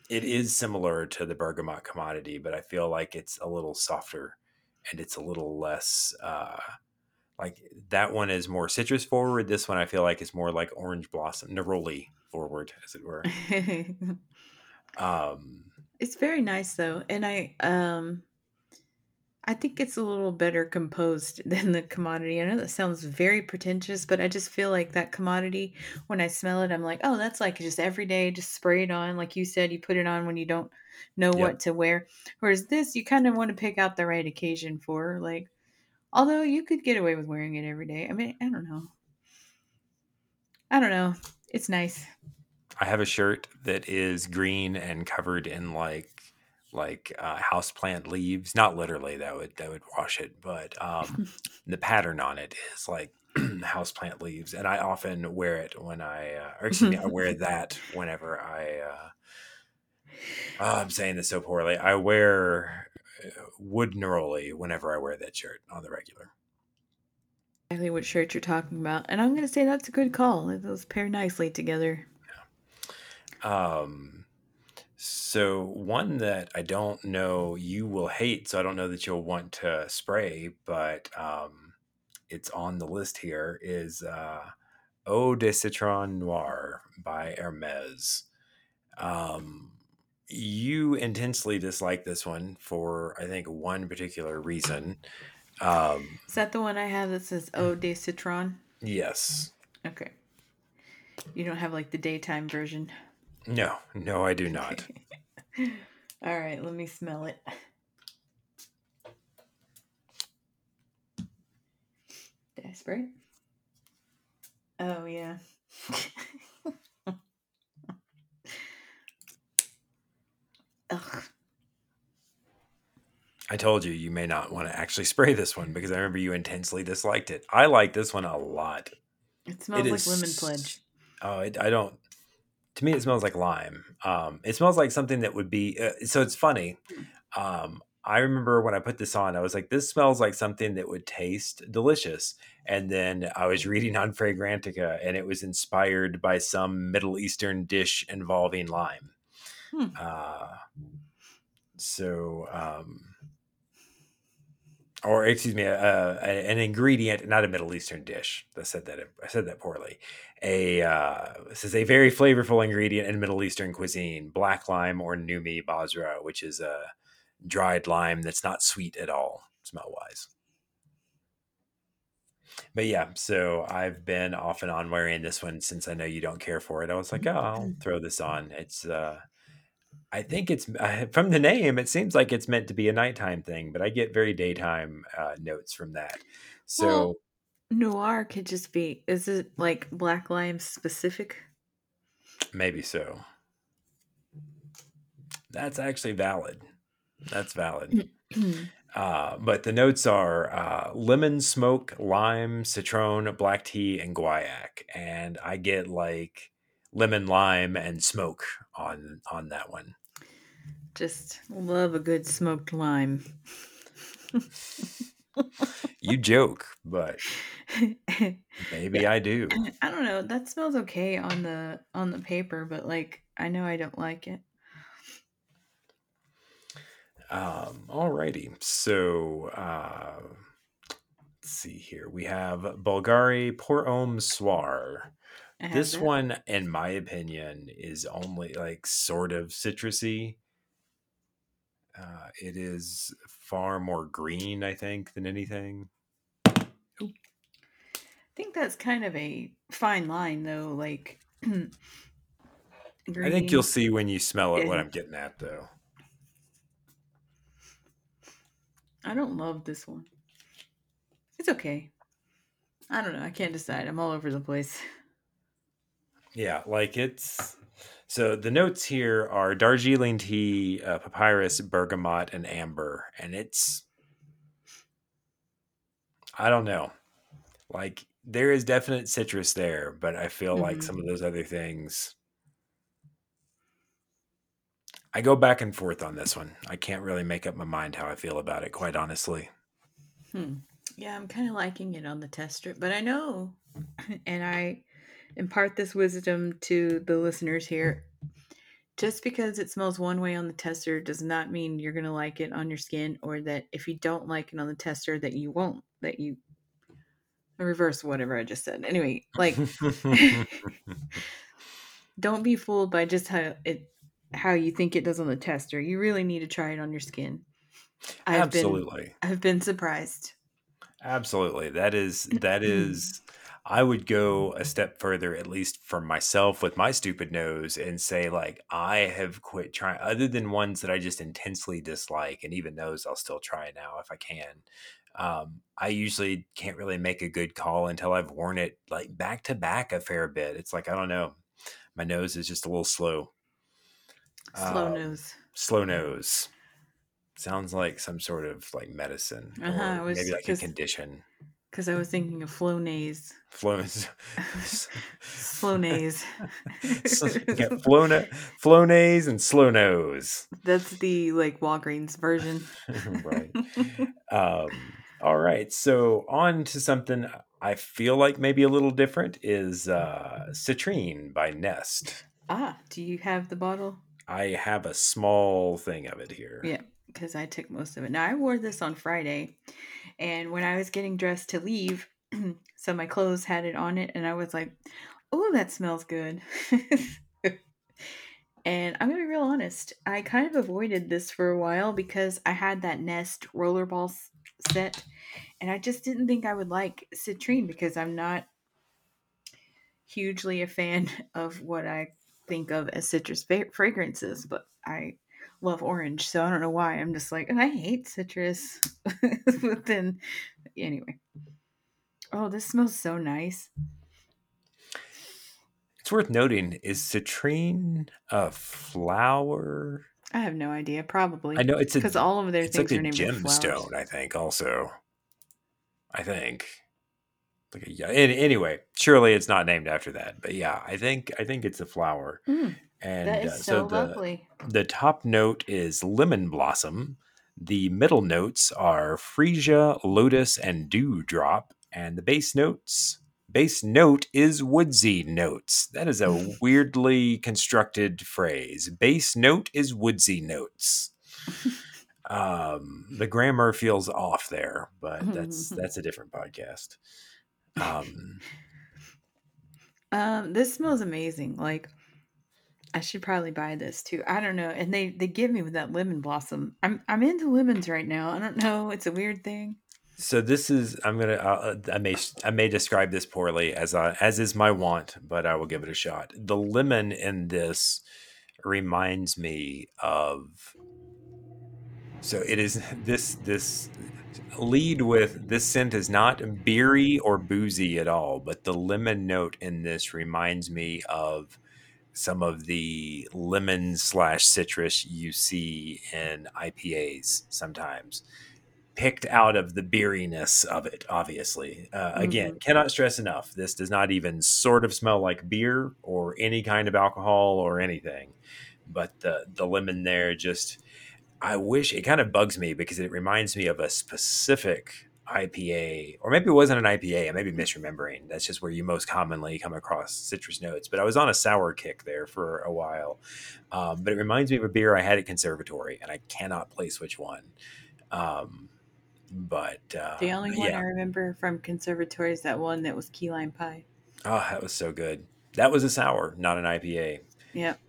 It is similar to the bergamot commodity, but I feel like it's a little softer and it's a little less, like that one is more citrus forward. This one I feel like is more like orange blossom, neroli forward, as it were. It's very nice though. And I think it's a little better composed than the commodity. I know that sounds very pretentious, but I just feel like that commodity, when I smell it, I'm like, oh, that's like just every day, just spray it on. Like you said, you put it on when you don't know what to wear. Whereas this, you kind of want to pick out the right occasion for, like, although you could get away with wearing it every day. I mean, I don't know. It's nice. I have a shirt that is green and covered in like houseplant leaves. Not literally, that would wash it, but the pattern on it is like houseplant leaves, and I often wear it when I wear that whenever I'm saying this so poorly. I wear wood neroli whenever I wear that shirt on the regular. Exactly what shirt you're talking about, and I'm going to say that's a good call. Those pair nicely together. Yeah. So one that I don't know you will hate, so I don't know that you'll want to spray, but it's on the list here, is Eau de Citron Noir by Hermes. You intensely dislike this one for, I think, one particular reason. Is that the one I have that says Eau de Citron? Yes. Okay. You don't have like the daytime version? No, I do not. Okay. All right, let me smell it. Did I spray? Oh, yeah. Ugh. I told you, you may not want to actually spray this one because I remember you intensely disliked it. I like this one a lot. It smells like lemon pledge. Oh, I don't. To me, it smells like lime. It smells like something that would be... so it's funny. I remember when I put this on, I was like, this smells like something that would taste delicious. And then I was reading on Fragrantica, and it was inspired by some Middle Eastern dish involving lime. Or excuse me, an ingredient, not a Middle Eastern dish. I said that poorly. This is a very flavorful ingredient in Middle Eastern cuisine, black lime or Numi Basra, which is a dried lime that's not sweet at all, smell-wise. But yeah, so I've been off and on wearing this one since I know you don't care for it. I was like, oh, I'll throw this on. It's... I think it's from the name, it seems like it's meant to be a nighttime thing, but I get very daytime notes from that. So noir could just be, is it like black lime specific? Maybe so. That's actually valid. That's valid. But the notes are lemon smoke, lime, citron, black tea, and guaiac. And I get like lemon, lime, and smoke on that one. Just love a good smoked lime. You joke, but maybe I do. I don't know. That smells okay on the paper, but like I know I don't like it. Alrighty. So let's see here. We have Bulgari Pour Homme Soir. This one, in my opinion, is only like sort of citrusy. It is far more green, I think, than anything. Ooh. I think that's kind of a fine line, though. Like, green. I think you'll see when you smell it what I'm getting at, though. I don't love this one. It's okay. I don't know. I can't decide. I'm all over the place. Yeah, like it's... So the notes here are Darjeeling tea, papyrus, bergamot, and amber. And it's... I don't know. Like, there is definite citrus there, but I feel like some of those other things... I go back and forth on this one. I can't really make up my mind how I feel about it, quite honestly. Yeah, I'm kind of liking it on the test strip, but I know... And I... impart this wisdom to the listeners here. Just because it smells one way on the tester does not mean you're going to like it on your skin, or that if you don't like it on the tester that you won't, that you reverse whatever I just said. Anyway, like don't be fooled by just how you think it does on the tester. You really need to try it on your skin. I've been surprised. Absolutely. That is, I would go a step further, at least for myself with my stupid nose, and say like, I have quit trying, other than ones that I just intensely dislike, and even those I'll still try now if I can. I usually can't really make a good call until I've worn it like back to back a fair bit. It's like, I don't know. My nose is just a little slow. Slow nose. Sounds like some sort of like medicine, or maybe like a condition. Because I was thinking of Flonase. Flonase. Flonase and slow nose. That's the like Walgreens version. Right. All right. So on to something I feel like maybe a little different is Citrine by Nest. Ah, do you have the bottle? I have a small thing of it here. Yeah. Because I took most of it. Now, I wore this on Friday, and when I was getting dressed to leave, so my clothes had it on it, and I was like, oh, that smells good. And I'm going to be real honest. I kind of avoided this for a while because I had that Nest rollerball set, and I just didn't think I would like Citrine because I'm not hugely a fan of what I think of as citrus fragrances, but I love orange, so I don't know why. I'm just like, I hate citrus. But then, anyway. Oh, this smells so nice. It's worth noting, is Citrine a flower? I have no idea. Probably. I know it's because all of their things like are named gemstone. I think also. I think. Like a, yeah. Anyway, surely it's not named after that, but yeah, I think it's a flower. Mm. And that is so lovely. The top note is lemon blossom. The middle notes are freesia, lotus, and dewdrop. And the base note is woodsy notes. That is a weirdly constructed phrase. Base note is woodsy notes. The grammar feels off there, but that's a different podcast. This smells amazing. Like, I should probably buy this too. I don't know. And they give me with that lemon blossom. I'm into lemons right now. I don't know. It's a weird thing. So this is, I may describe this poorly as is my want, but I will give it a shot. The lemon in this reminds me of, so it is this lead with this scent is not beery or boozy at all, but the lemon note in this reminds me of some of the lemon/citrus you see in IPAs sometimes, picked out of the beeriness of it, obviously. Again, cannot stress enough. This does not even sort of smell like beer or any kind of alcohol or anything. But the lemon there just, I wish, it kind of bugs me because it reminds me of a specific IPA, or maybe it wasn't an IPA. I may be misremembering. That's just where you most commonly come across citrus notes. But I was on a sour kick there for a while. But it reminds me of a beer I had at Conservatory, and I cannot place which one. The only one I remember from Conservatory is that one that was key lime pie. Oh, that was so good. That was a sour, not an IPA. Yep.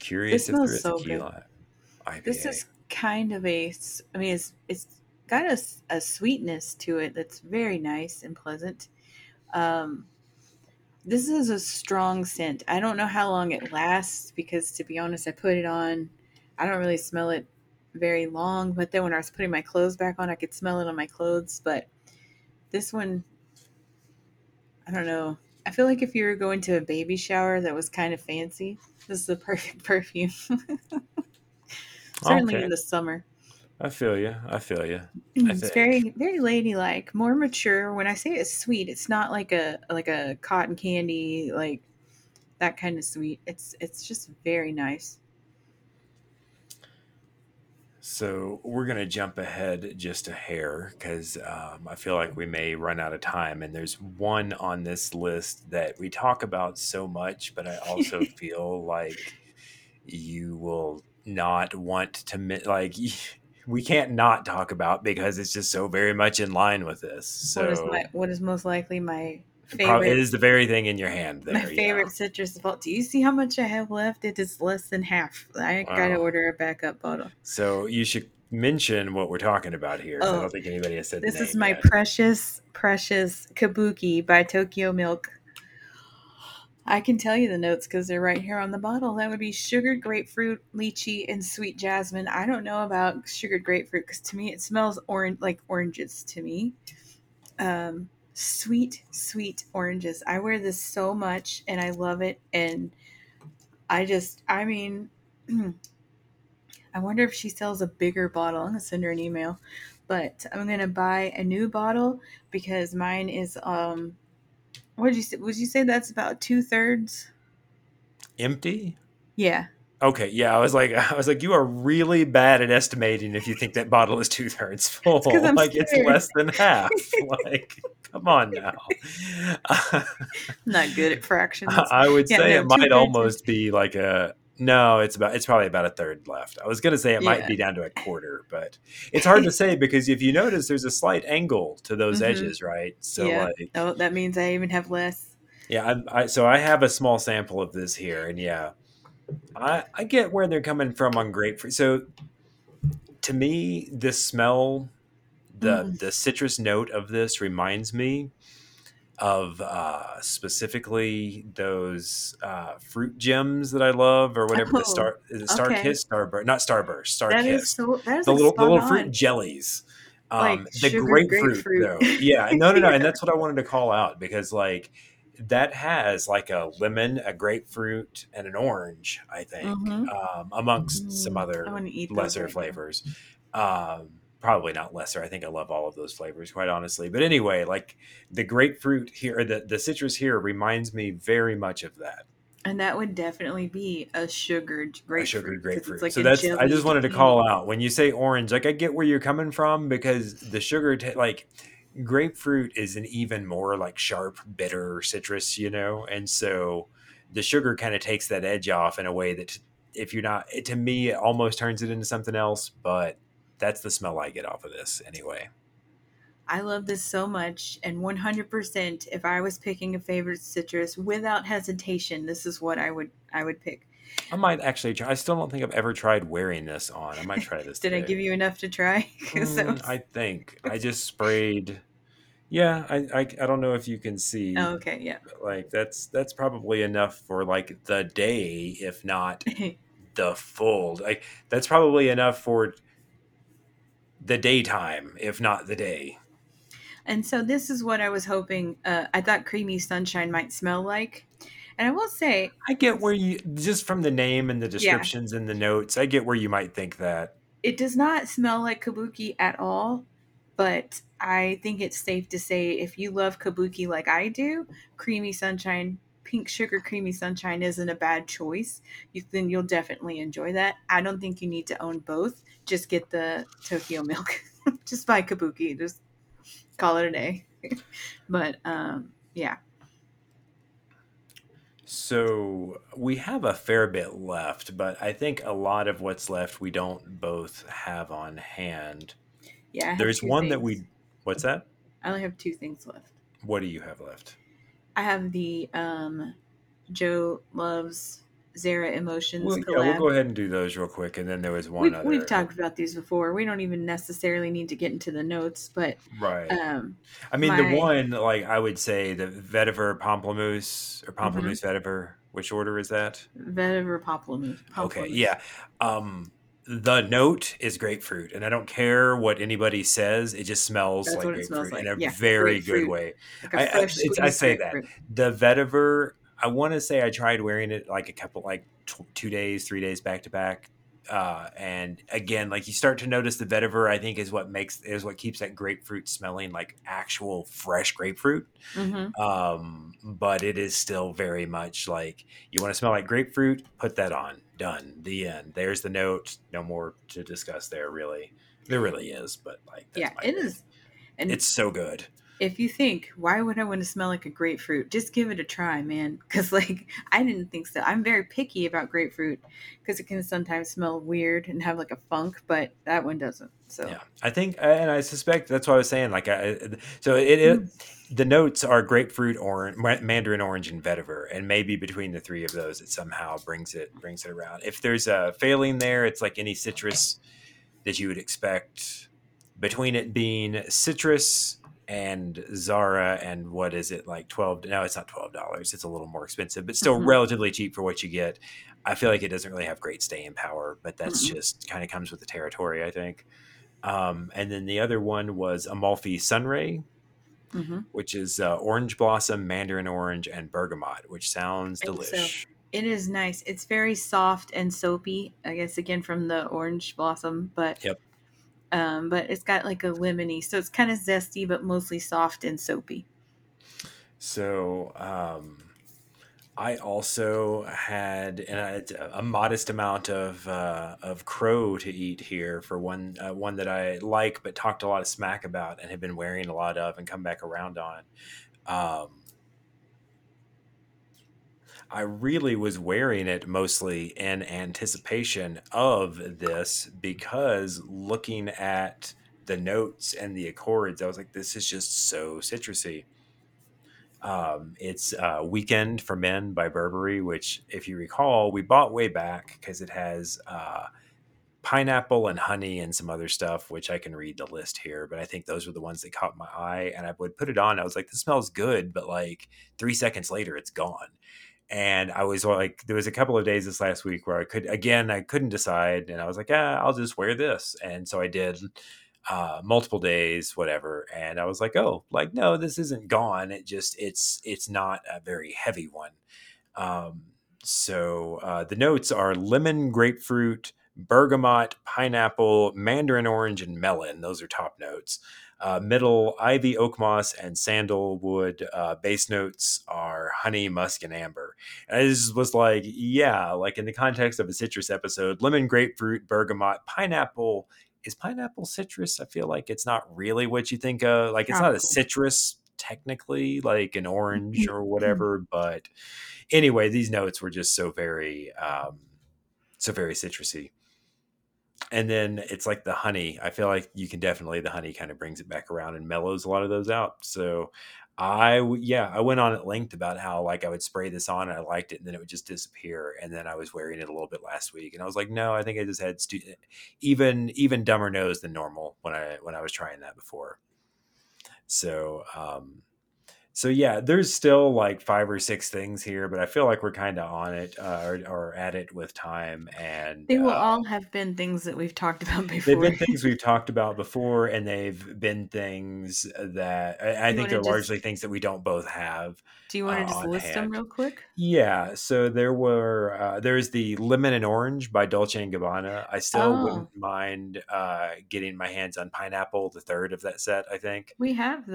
Curious if there is a key lime IPA. This is kind of it's got a sweetness to it that's very nice and pleasant. This is a strong scent. I don't know how long it lasts because, to be honest, I put it on. I don't really smell it very long, but then when I was putting my clothes back on, I could smell it on my clothes. But this one, I don't know. I feel like if you were going to a baby shower that was kind of fancy, this is the perfect perfume. Certainly okay. In the summer. I feel you. It's very, very ladylike, more mature. When I say it's sweet, it's not like a cotton candy, like that kind of sweet. It's just very nice. So we're going to jump ahead just a hair because I feel like we may run out of time. And there's one on this list that we talk about so much, but I also feel like you will not want to, like, we can't not talk about because it's just so very much in line with this. So what is most likely my favorite? It is the very thing in your hand there. My favorite citrus bottle. Do you see how much I have left? It is less than half. I gotta order a backup bottle. So you should mention what we're talking about here. Oh, I don't think anybody has said this. This is my precious Kabuki by Tokyo Milk. I can tell you the notes because they're right here on the bottle. That would be sugared grapefruit, lychee, and sweet jasmine. I don't know about sugared grapefruit because to me it smells like oranges to me. Sweet oranges. I wear this so much and I love it. And I wonder if she sells a bigger bottle. I'm going to send her an email. But I'm going to buy a new bottle because mine is... What did you say? Would you say that's about 2/3 empty? Yeah. Okay. Yeah. I was like, you are really bad at estimating if you think that bottle is 2/3 full. It's less than half. Come on now. Not good at fractions. I would say it might almost be like a. No, it's probably about 1/3 left. I was going to say it might be down to 1/4, but it's hard to say because if you notice, there's a slight angle to those edges, right? So that means I even have less. Yeah, so I have a small sample of this here, and I get where they're coming from on grapefruit. So to me, the smell, the citrus note of this reminds me of specifically those fruit gems that I love, or whatever. Starburst. The little fruit jellies. The grapefruit though. Yeah, no. And that's what I wanted to call out because that has a lemon, a grapefruit, and an orange. I think amongst some other lesser flavors. Probably not lesser. I think I love all of those flavors, quite honestly. But anyway, the grapefruit here, the citrus here reminds me very much of that. And that would definitely be a sugared grapefruit. So that's, I just wanted to call out when you say orange, I get where you're coming from because the sugar, grapefruit is an even more sharp, bitter citrus, And so the sugar kind of takes that edge off in a way that to me, it almost turns it into something else, but that's the smell I get off of this anyway. I love this so much. And 100%, if I was picking a favorite citrus without hesitation, this is what I would pick. I might actually try. I still don't think I've ever tried wearing this on. I might try this. Did today. I give you enough to try? I think I just sprayed. Yeah. I don't know if you can see. Oh, okay. Yeah. That's probably enough for the day, if not the full, that's probably enough for the daytime, if not the day. And so this is what I was hoping. I thought Creamy Sunshine might smell like. And I will say, I get where you, just from the name and the descriptions and the notes, I get where you might think that. It does not smell like Kabuki at all, but I think it's safe to say if you love Kabuki like I do, Creamy Sunshine, Pink Sugar Creamy Sunshine isn't a bad choice. Then you'll definitely enjoy that. I don't think you need to own both. Just get the Tokyo Milk. Just buy Kabuki. Just call it a day. But, yeah. So we have a fair bit left, but I think a lot of what's left we don't both have on hand. Yeah. There's one things. That we... What's that? I only have 2 things left. What do you have left? I have the Joe Loves Zara Emotions collab. Yeah, we'll go ahead and do those real quick. And then there was one other. We've talked about these before. We don't even necessarily need to get into the notes, but... Right. The one, I would say the Vetiver Pomplamousse or Pomplamousse Vetiver. Which order is that? Vetiver Pomplamousse. Okay, yeah. The note is grapefruit, and I don't care what anybody says. It just smells like grapefruit in a very good way. I say that. The vetiver, I want to say I tried wearing it a couple, 2 days, 3 days back to back. And again, you start to notice the vetiver, I think is what keeps that grapefruit smelling like actual fresh grapefruit. But it is still very much you want to smell like grapefruit, put that on, done, the end. There's the note. No more to discuss there. Really, there really is. But that's it is. And it's so good. if you think, why would I want to smell like a grapefruit? Just give it a try, man. Because, like, I didn't think so. I'm very picky about grapefruit because it can sometimes smell weird and have, like, a funk, but that one doesn't. So, yeah, I think, and I suspect that's what I was saying. Like, the notes are grapefruit, orange, mandarin orange, and vetiver, and maybe between the three of those, it somehow brings it around. If there's a failing there, it's like any citrus that you would expect. Between it being citrus and Zara and what is it, like $12? No, it's not $12. It's a little more expensive, but still relatively cheap for what you get. I feel like it doesn't really have great staying power, but that's just kind of comes with the territory, I think. And then the other one was Amalfi Sunray, which is orange blossom, mandarin orange, and bergamot, which sounds delish. So it is nice. It's very soft and soapy, I guess, again, from the orange blossom, but yep. But it's got like a lemony, so it's kind of zesty, but mostly soft and soapy. So I also had a modest amount of crow to eat here for one that I like, but talked a lot of smack about and have been wearing a lot of and come back around on. I really was wearing it mostly in anticipation of this because looking at the notes and the accords, I was like, this is just so citrusy. It's Weekend for Men by Burberry, which if you recall, we bought way back because it has pineapple and honey and some other stuff, which I can read the list here, but I think those were the ones that caught my eye and I would put it on. I was like, this smells good, but like 3 seconds later, it's gone. And I was like, there was a couple of days this last week where I couldn't decide. And I was like, I'll just wear this. And so I did multiple days, whatever. And I was like, oh, like, no, this isn't gone. It just, it's not a very heavy one. So the notes are lemon, grapefruit, bergamot, pineapple, mandarin orange, and melon. Those are top notes. Middle, ivy, oak moss, and sandalwood. Base notes are honey, musk, and amber. And I just was like, yeah, like in the context of a citrus episode, lemon, grapefruit, bergamot, pineapple. Is pineapple citrus? I feel like it's not really what you think of. Like it's not a citrus technically, like an orange or whatever. But anyway, these notes were just so very citrusy. And then it's like the honey. I feel like the honey kind of brings it back around and mellows a lot of those out. So I went on at length about how like I would spray this on and I liked it and then it would just disappear. And then I was wearing it a little bit last week and I was like, no, I think I just had even dumber nose than normal when I was trying that before. So, so yeah, there's still like 5 or 6 things here, but I feel like we're kind of on it or at it with time. And they will all have been things that we've talked about before. They've been things we've talked about before, and they've been things that I think are largely things that we don't both have. Do you want to just list them real quick? Yeah. So there's the Lemon and Orange by Dolce & Gabbana. I still wouldn't mind getting my hands on Pineapple, the third of that set, I think. We have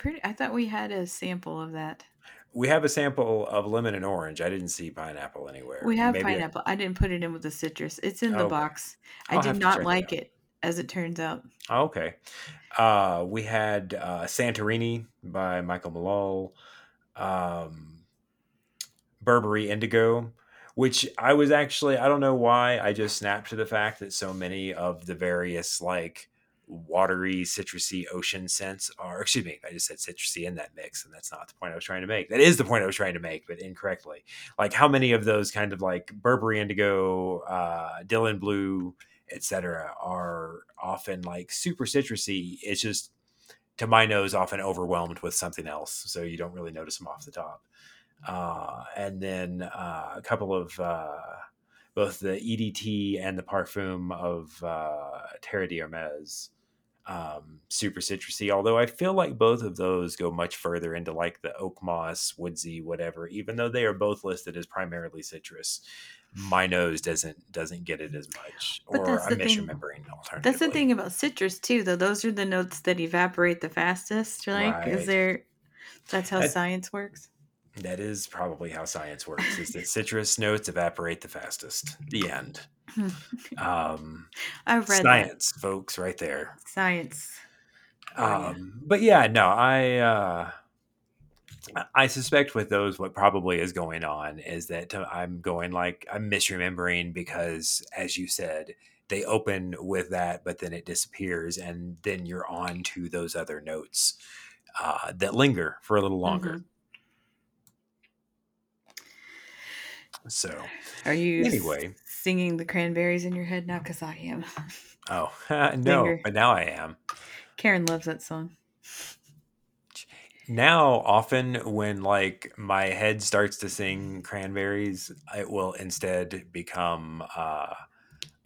I thought we had a sample of that. We have a sample of Lemon and Orange. I didn't see Pineapple anywhere. We have Pineapple. I didn't put it in with the citrus. It's in the box. I did not like it, as it turns out. Okay. We had Santorini by Michael Malal. Burberry Indigo, which I was actually, I don't know why, I just snapped to the fact that so many of the various like watery, citrusy ocean scents are, excuse me, I just said citrusy in that mix, and that's not the point I was trying to make. That is the point I was trying to make, but incorrectly. Like how many of those kind of like Burberry Indigo, Dylan Blue, etc. are often like super citrusy. It's just, to my nose, often overwhelmed with something else. So you don't really notice them off the top. And then a couple of both the EDT and the Parfum of Terra d'Hermes. Super citrusy, although I feel like both of those go much further into like the oak moss, woodsy, whatever, even though they are both listed as primarily citrus. My nose doesn't get it as much, or I'm misremembering alternatively. That's the thing about citrus too, though. Those are the notes that evaporate the fastest, like, right? That's how science works. That is probably how science works, is that citrus notes evaporate the fastest. The end. I've read science, folks, right there. Science. But yeah, no, I suspect with those, what probably is going on is that I'm going like, I'm misremembering because as you said, they open with that, but then it disappears and then you're on to those other notes that linger for a little longer. Mm-hmm. So are you singing the Cranberries in your head now? Because I am. Oh, no, Linger. But now I am. Karen loves that song. Now, often when like my head starts to sing Cranberries, it will instead become a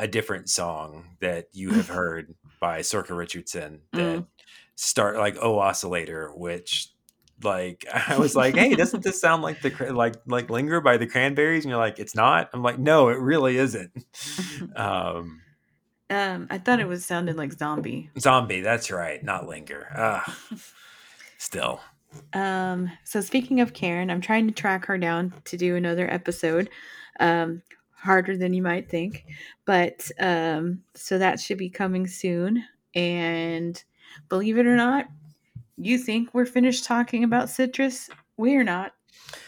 different song that you have heard by Sorka Richardson that start like Oh Oscillator, which... Like I was like, hey, doesn't this sound like the like Linger by the Cranberries? And you're like, it's not. I'm like, no, it really isn't. I thought it was sounded like Zombie. That's right, not Linger. Still. So speaking of Karen, I'm trying to track her down to do another episode. Harder than you might think, but so that should be coming soon. And believe it or not. You think we're finished talking about citrus? We're not.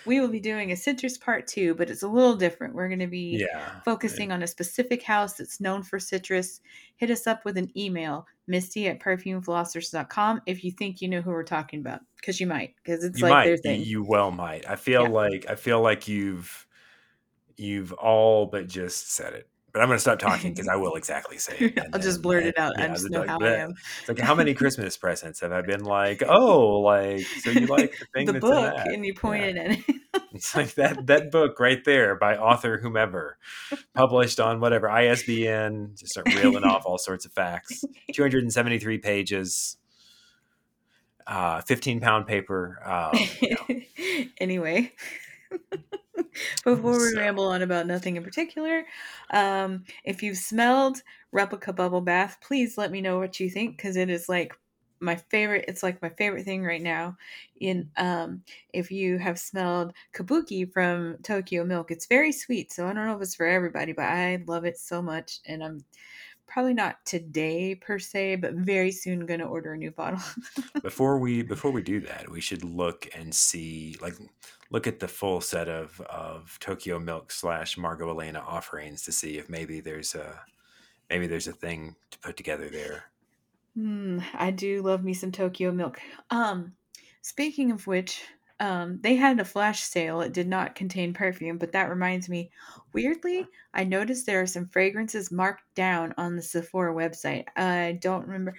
We will be doing a citrus part 2, but it's a little different. We're going to be focusing on a specific house that's known for citrus. Hit us up with an email, misty@perfumephilosophers.com, if you think you know who we're talking about, because you might, because it's you like might. Their thing. You well might. I feel like you've all but just said it. But I'm going to stop talking because I will exactly say it. I'll just blurt it out. Yeah, I just know how I am. It's like, how many Christmas presents have I been like, oh, like, so you like the thing the that's book, in that. And you pointed at it. It's like that book right there by author whomever, published on whatever, ISBN, just start reeling off all sorts of facts. 273 pages, 15-pound paper. You know. Anyway. Before we ramble on about nothing in particular, if you've smelled Replica Bubble Bath, please let me know what you think, because it is like my favorite. It's like my favorite thing right now. In if you have smelled Kabuki from Tokyo Milk, it's very sweet, so I don't know if it's for everybody, but I love it so much, and I'm probably not today per se, but very soon going to order a new bottle. Before we do that, we should look and see, like, look at the full set of Tokyo Milk / Margot Elena offerings to see if maybe there's a thing to put together there. I do love me some Tokyo Milk. Speaking of which, they had a flash sale. It did not contain perfume, but that reminds me, weirdly, I noticed there are some fragrances marked down on the Sephora website. I don't remember.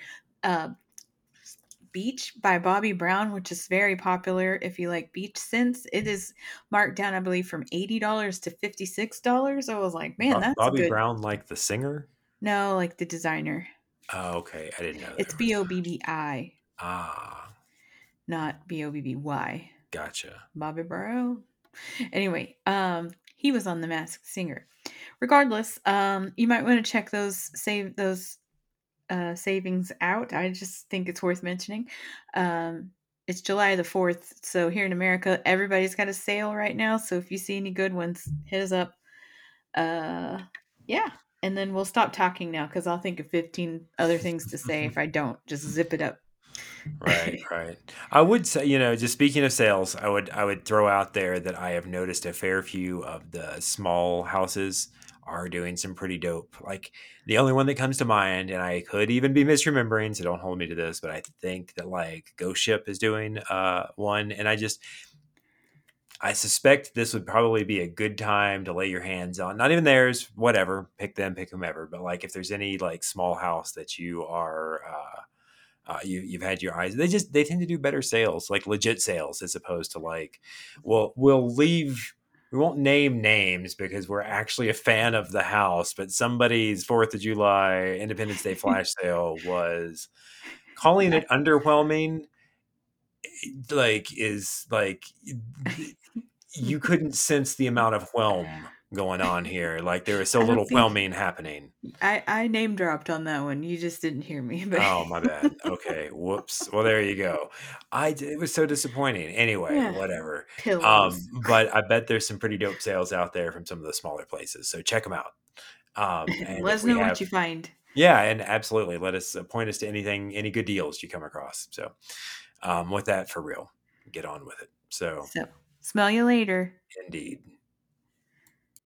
Beach by Bobby Brown, which is very popular if you like beach scents. It is marked down, I believe, from $80 to $56. I was like, man, that's Bobby good. Brown, like the singer? No, like the designer. Oh, okay. I didn't know that. It's B-O-B-B-I. Ah. Not B-O-B-B-Y. Gotcha. Bobby Brown. Anyway, he was on The Masked Singer. Regardless, you might want to check those savings out. I just think it's worth mentioning. It's July the 4th, so here in America, everybody's got a sale right now. So if you see any good ones, hit us up. Yeah, and then we'll stop talking now because I'll think of 15 other things to say if I don't. Just zip it up. Right. I would say, just speaking of sales, I would throw out there that I have noticed a fair few of the small houses are doing some pretty dope. Like the only one that comes to mind, and I could even be misremembering, so don't hold me to this, but I think that like Ghost Ship is doing one, and I suspect this would probably be a good time to lay your hands on. Not even theirs, whatever, pick whomever. But like if there's any like small house that you are. You've had your eyes. They tend to do better sales, like legit sales, as opposed to like, well, we won't name names because we're actually a fan of the house, but somebody's 4th of July Independence Day flash sale was calling it underwhelming. Like is like you couldn't sense the amount of whelm going on here. Like there was so little whelming happening. I name dropped on that one. You just didn't hear me. But. Oh, my bad. Okay. Whoops. Well, there you go. It was so disappointing. Anyway, whatever. Pills. But I bet there's some pretty dope sales out there from some of the smaller places. So check them out. And let us know what you find. Yeah, and absolutely. Let us point us to anything, any good deals you come across. So with that, for real, get on with it. So smell you later. Indeed.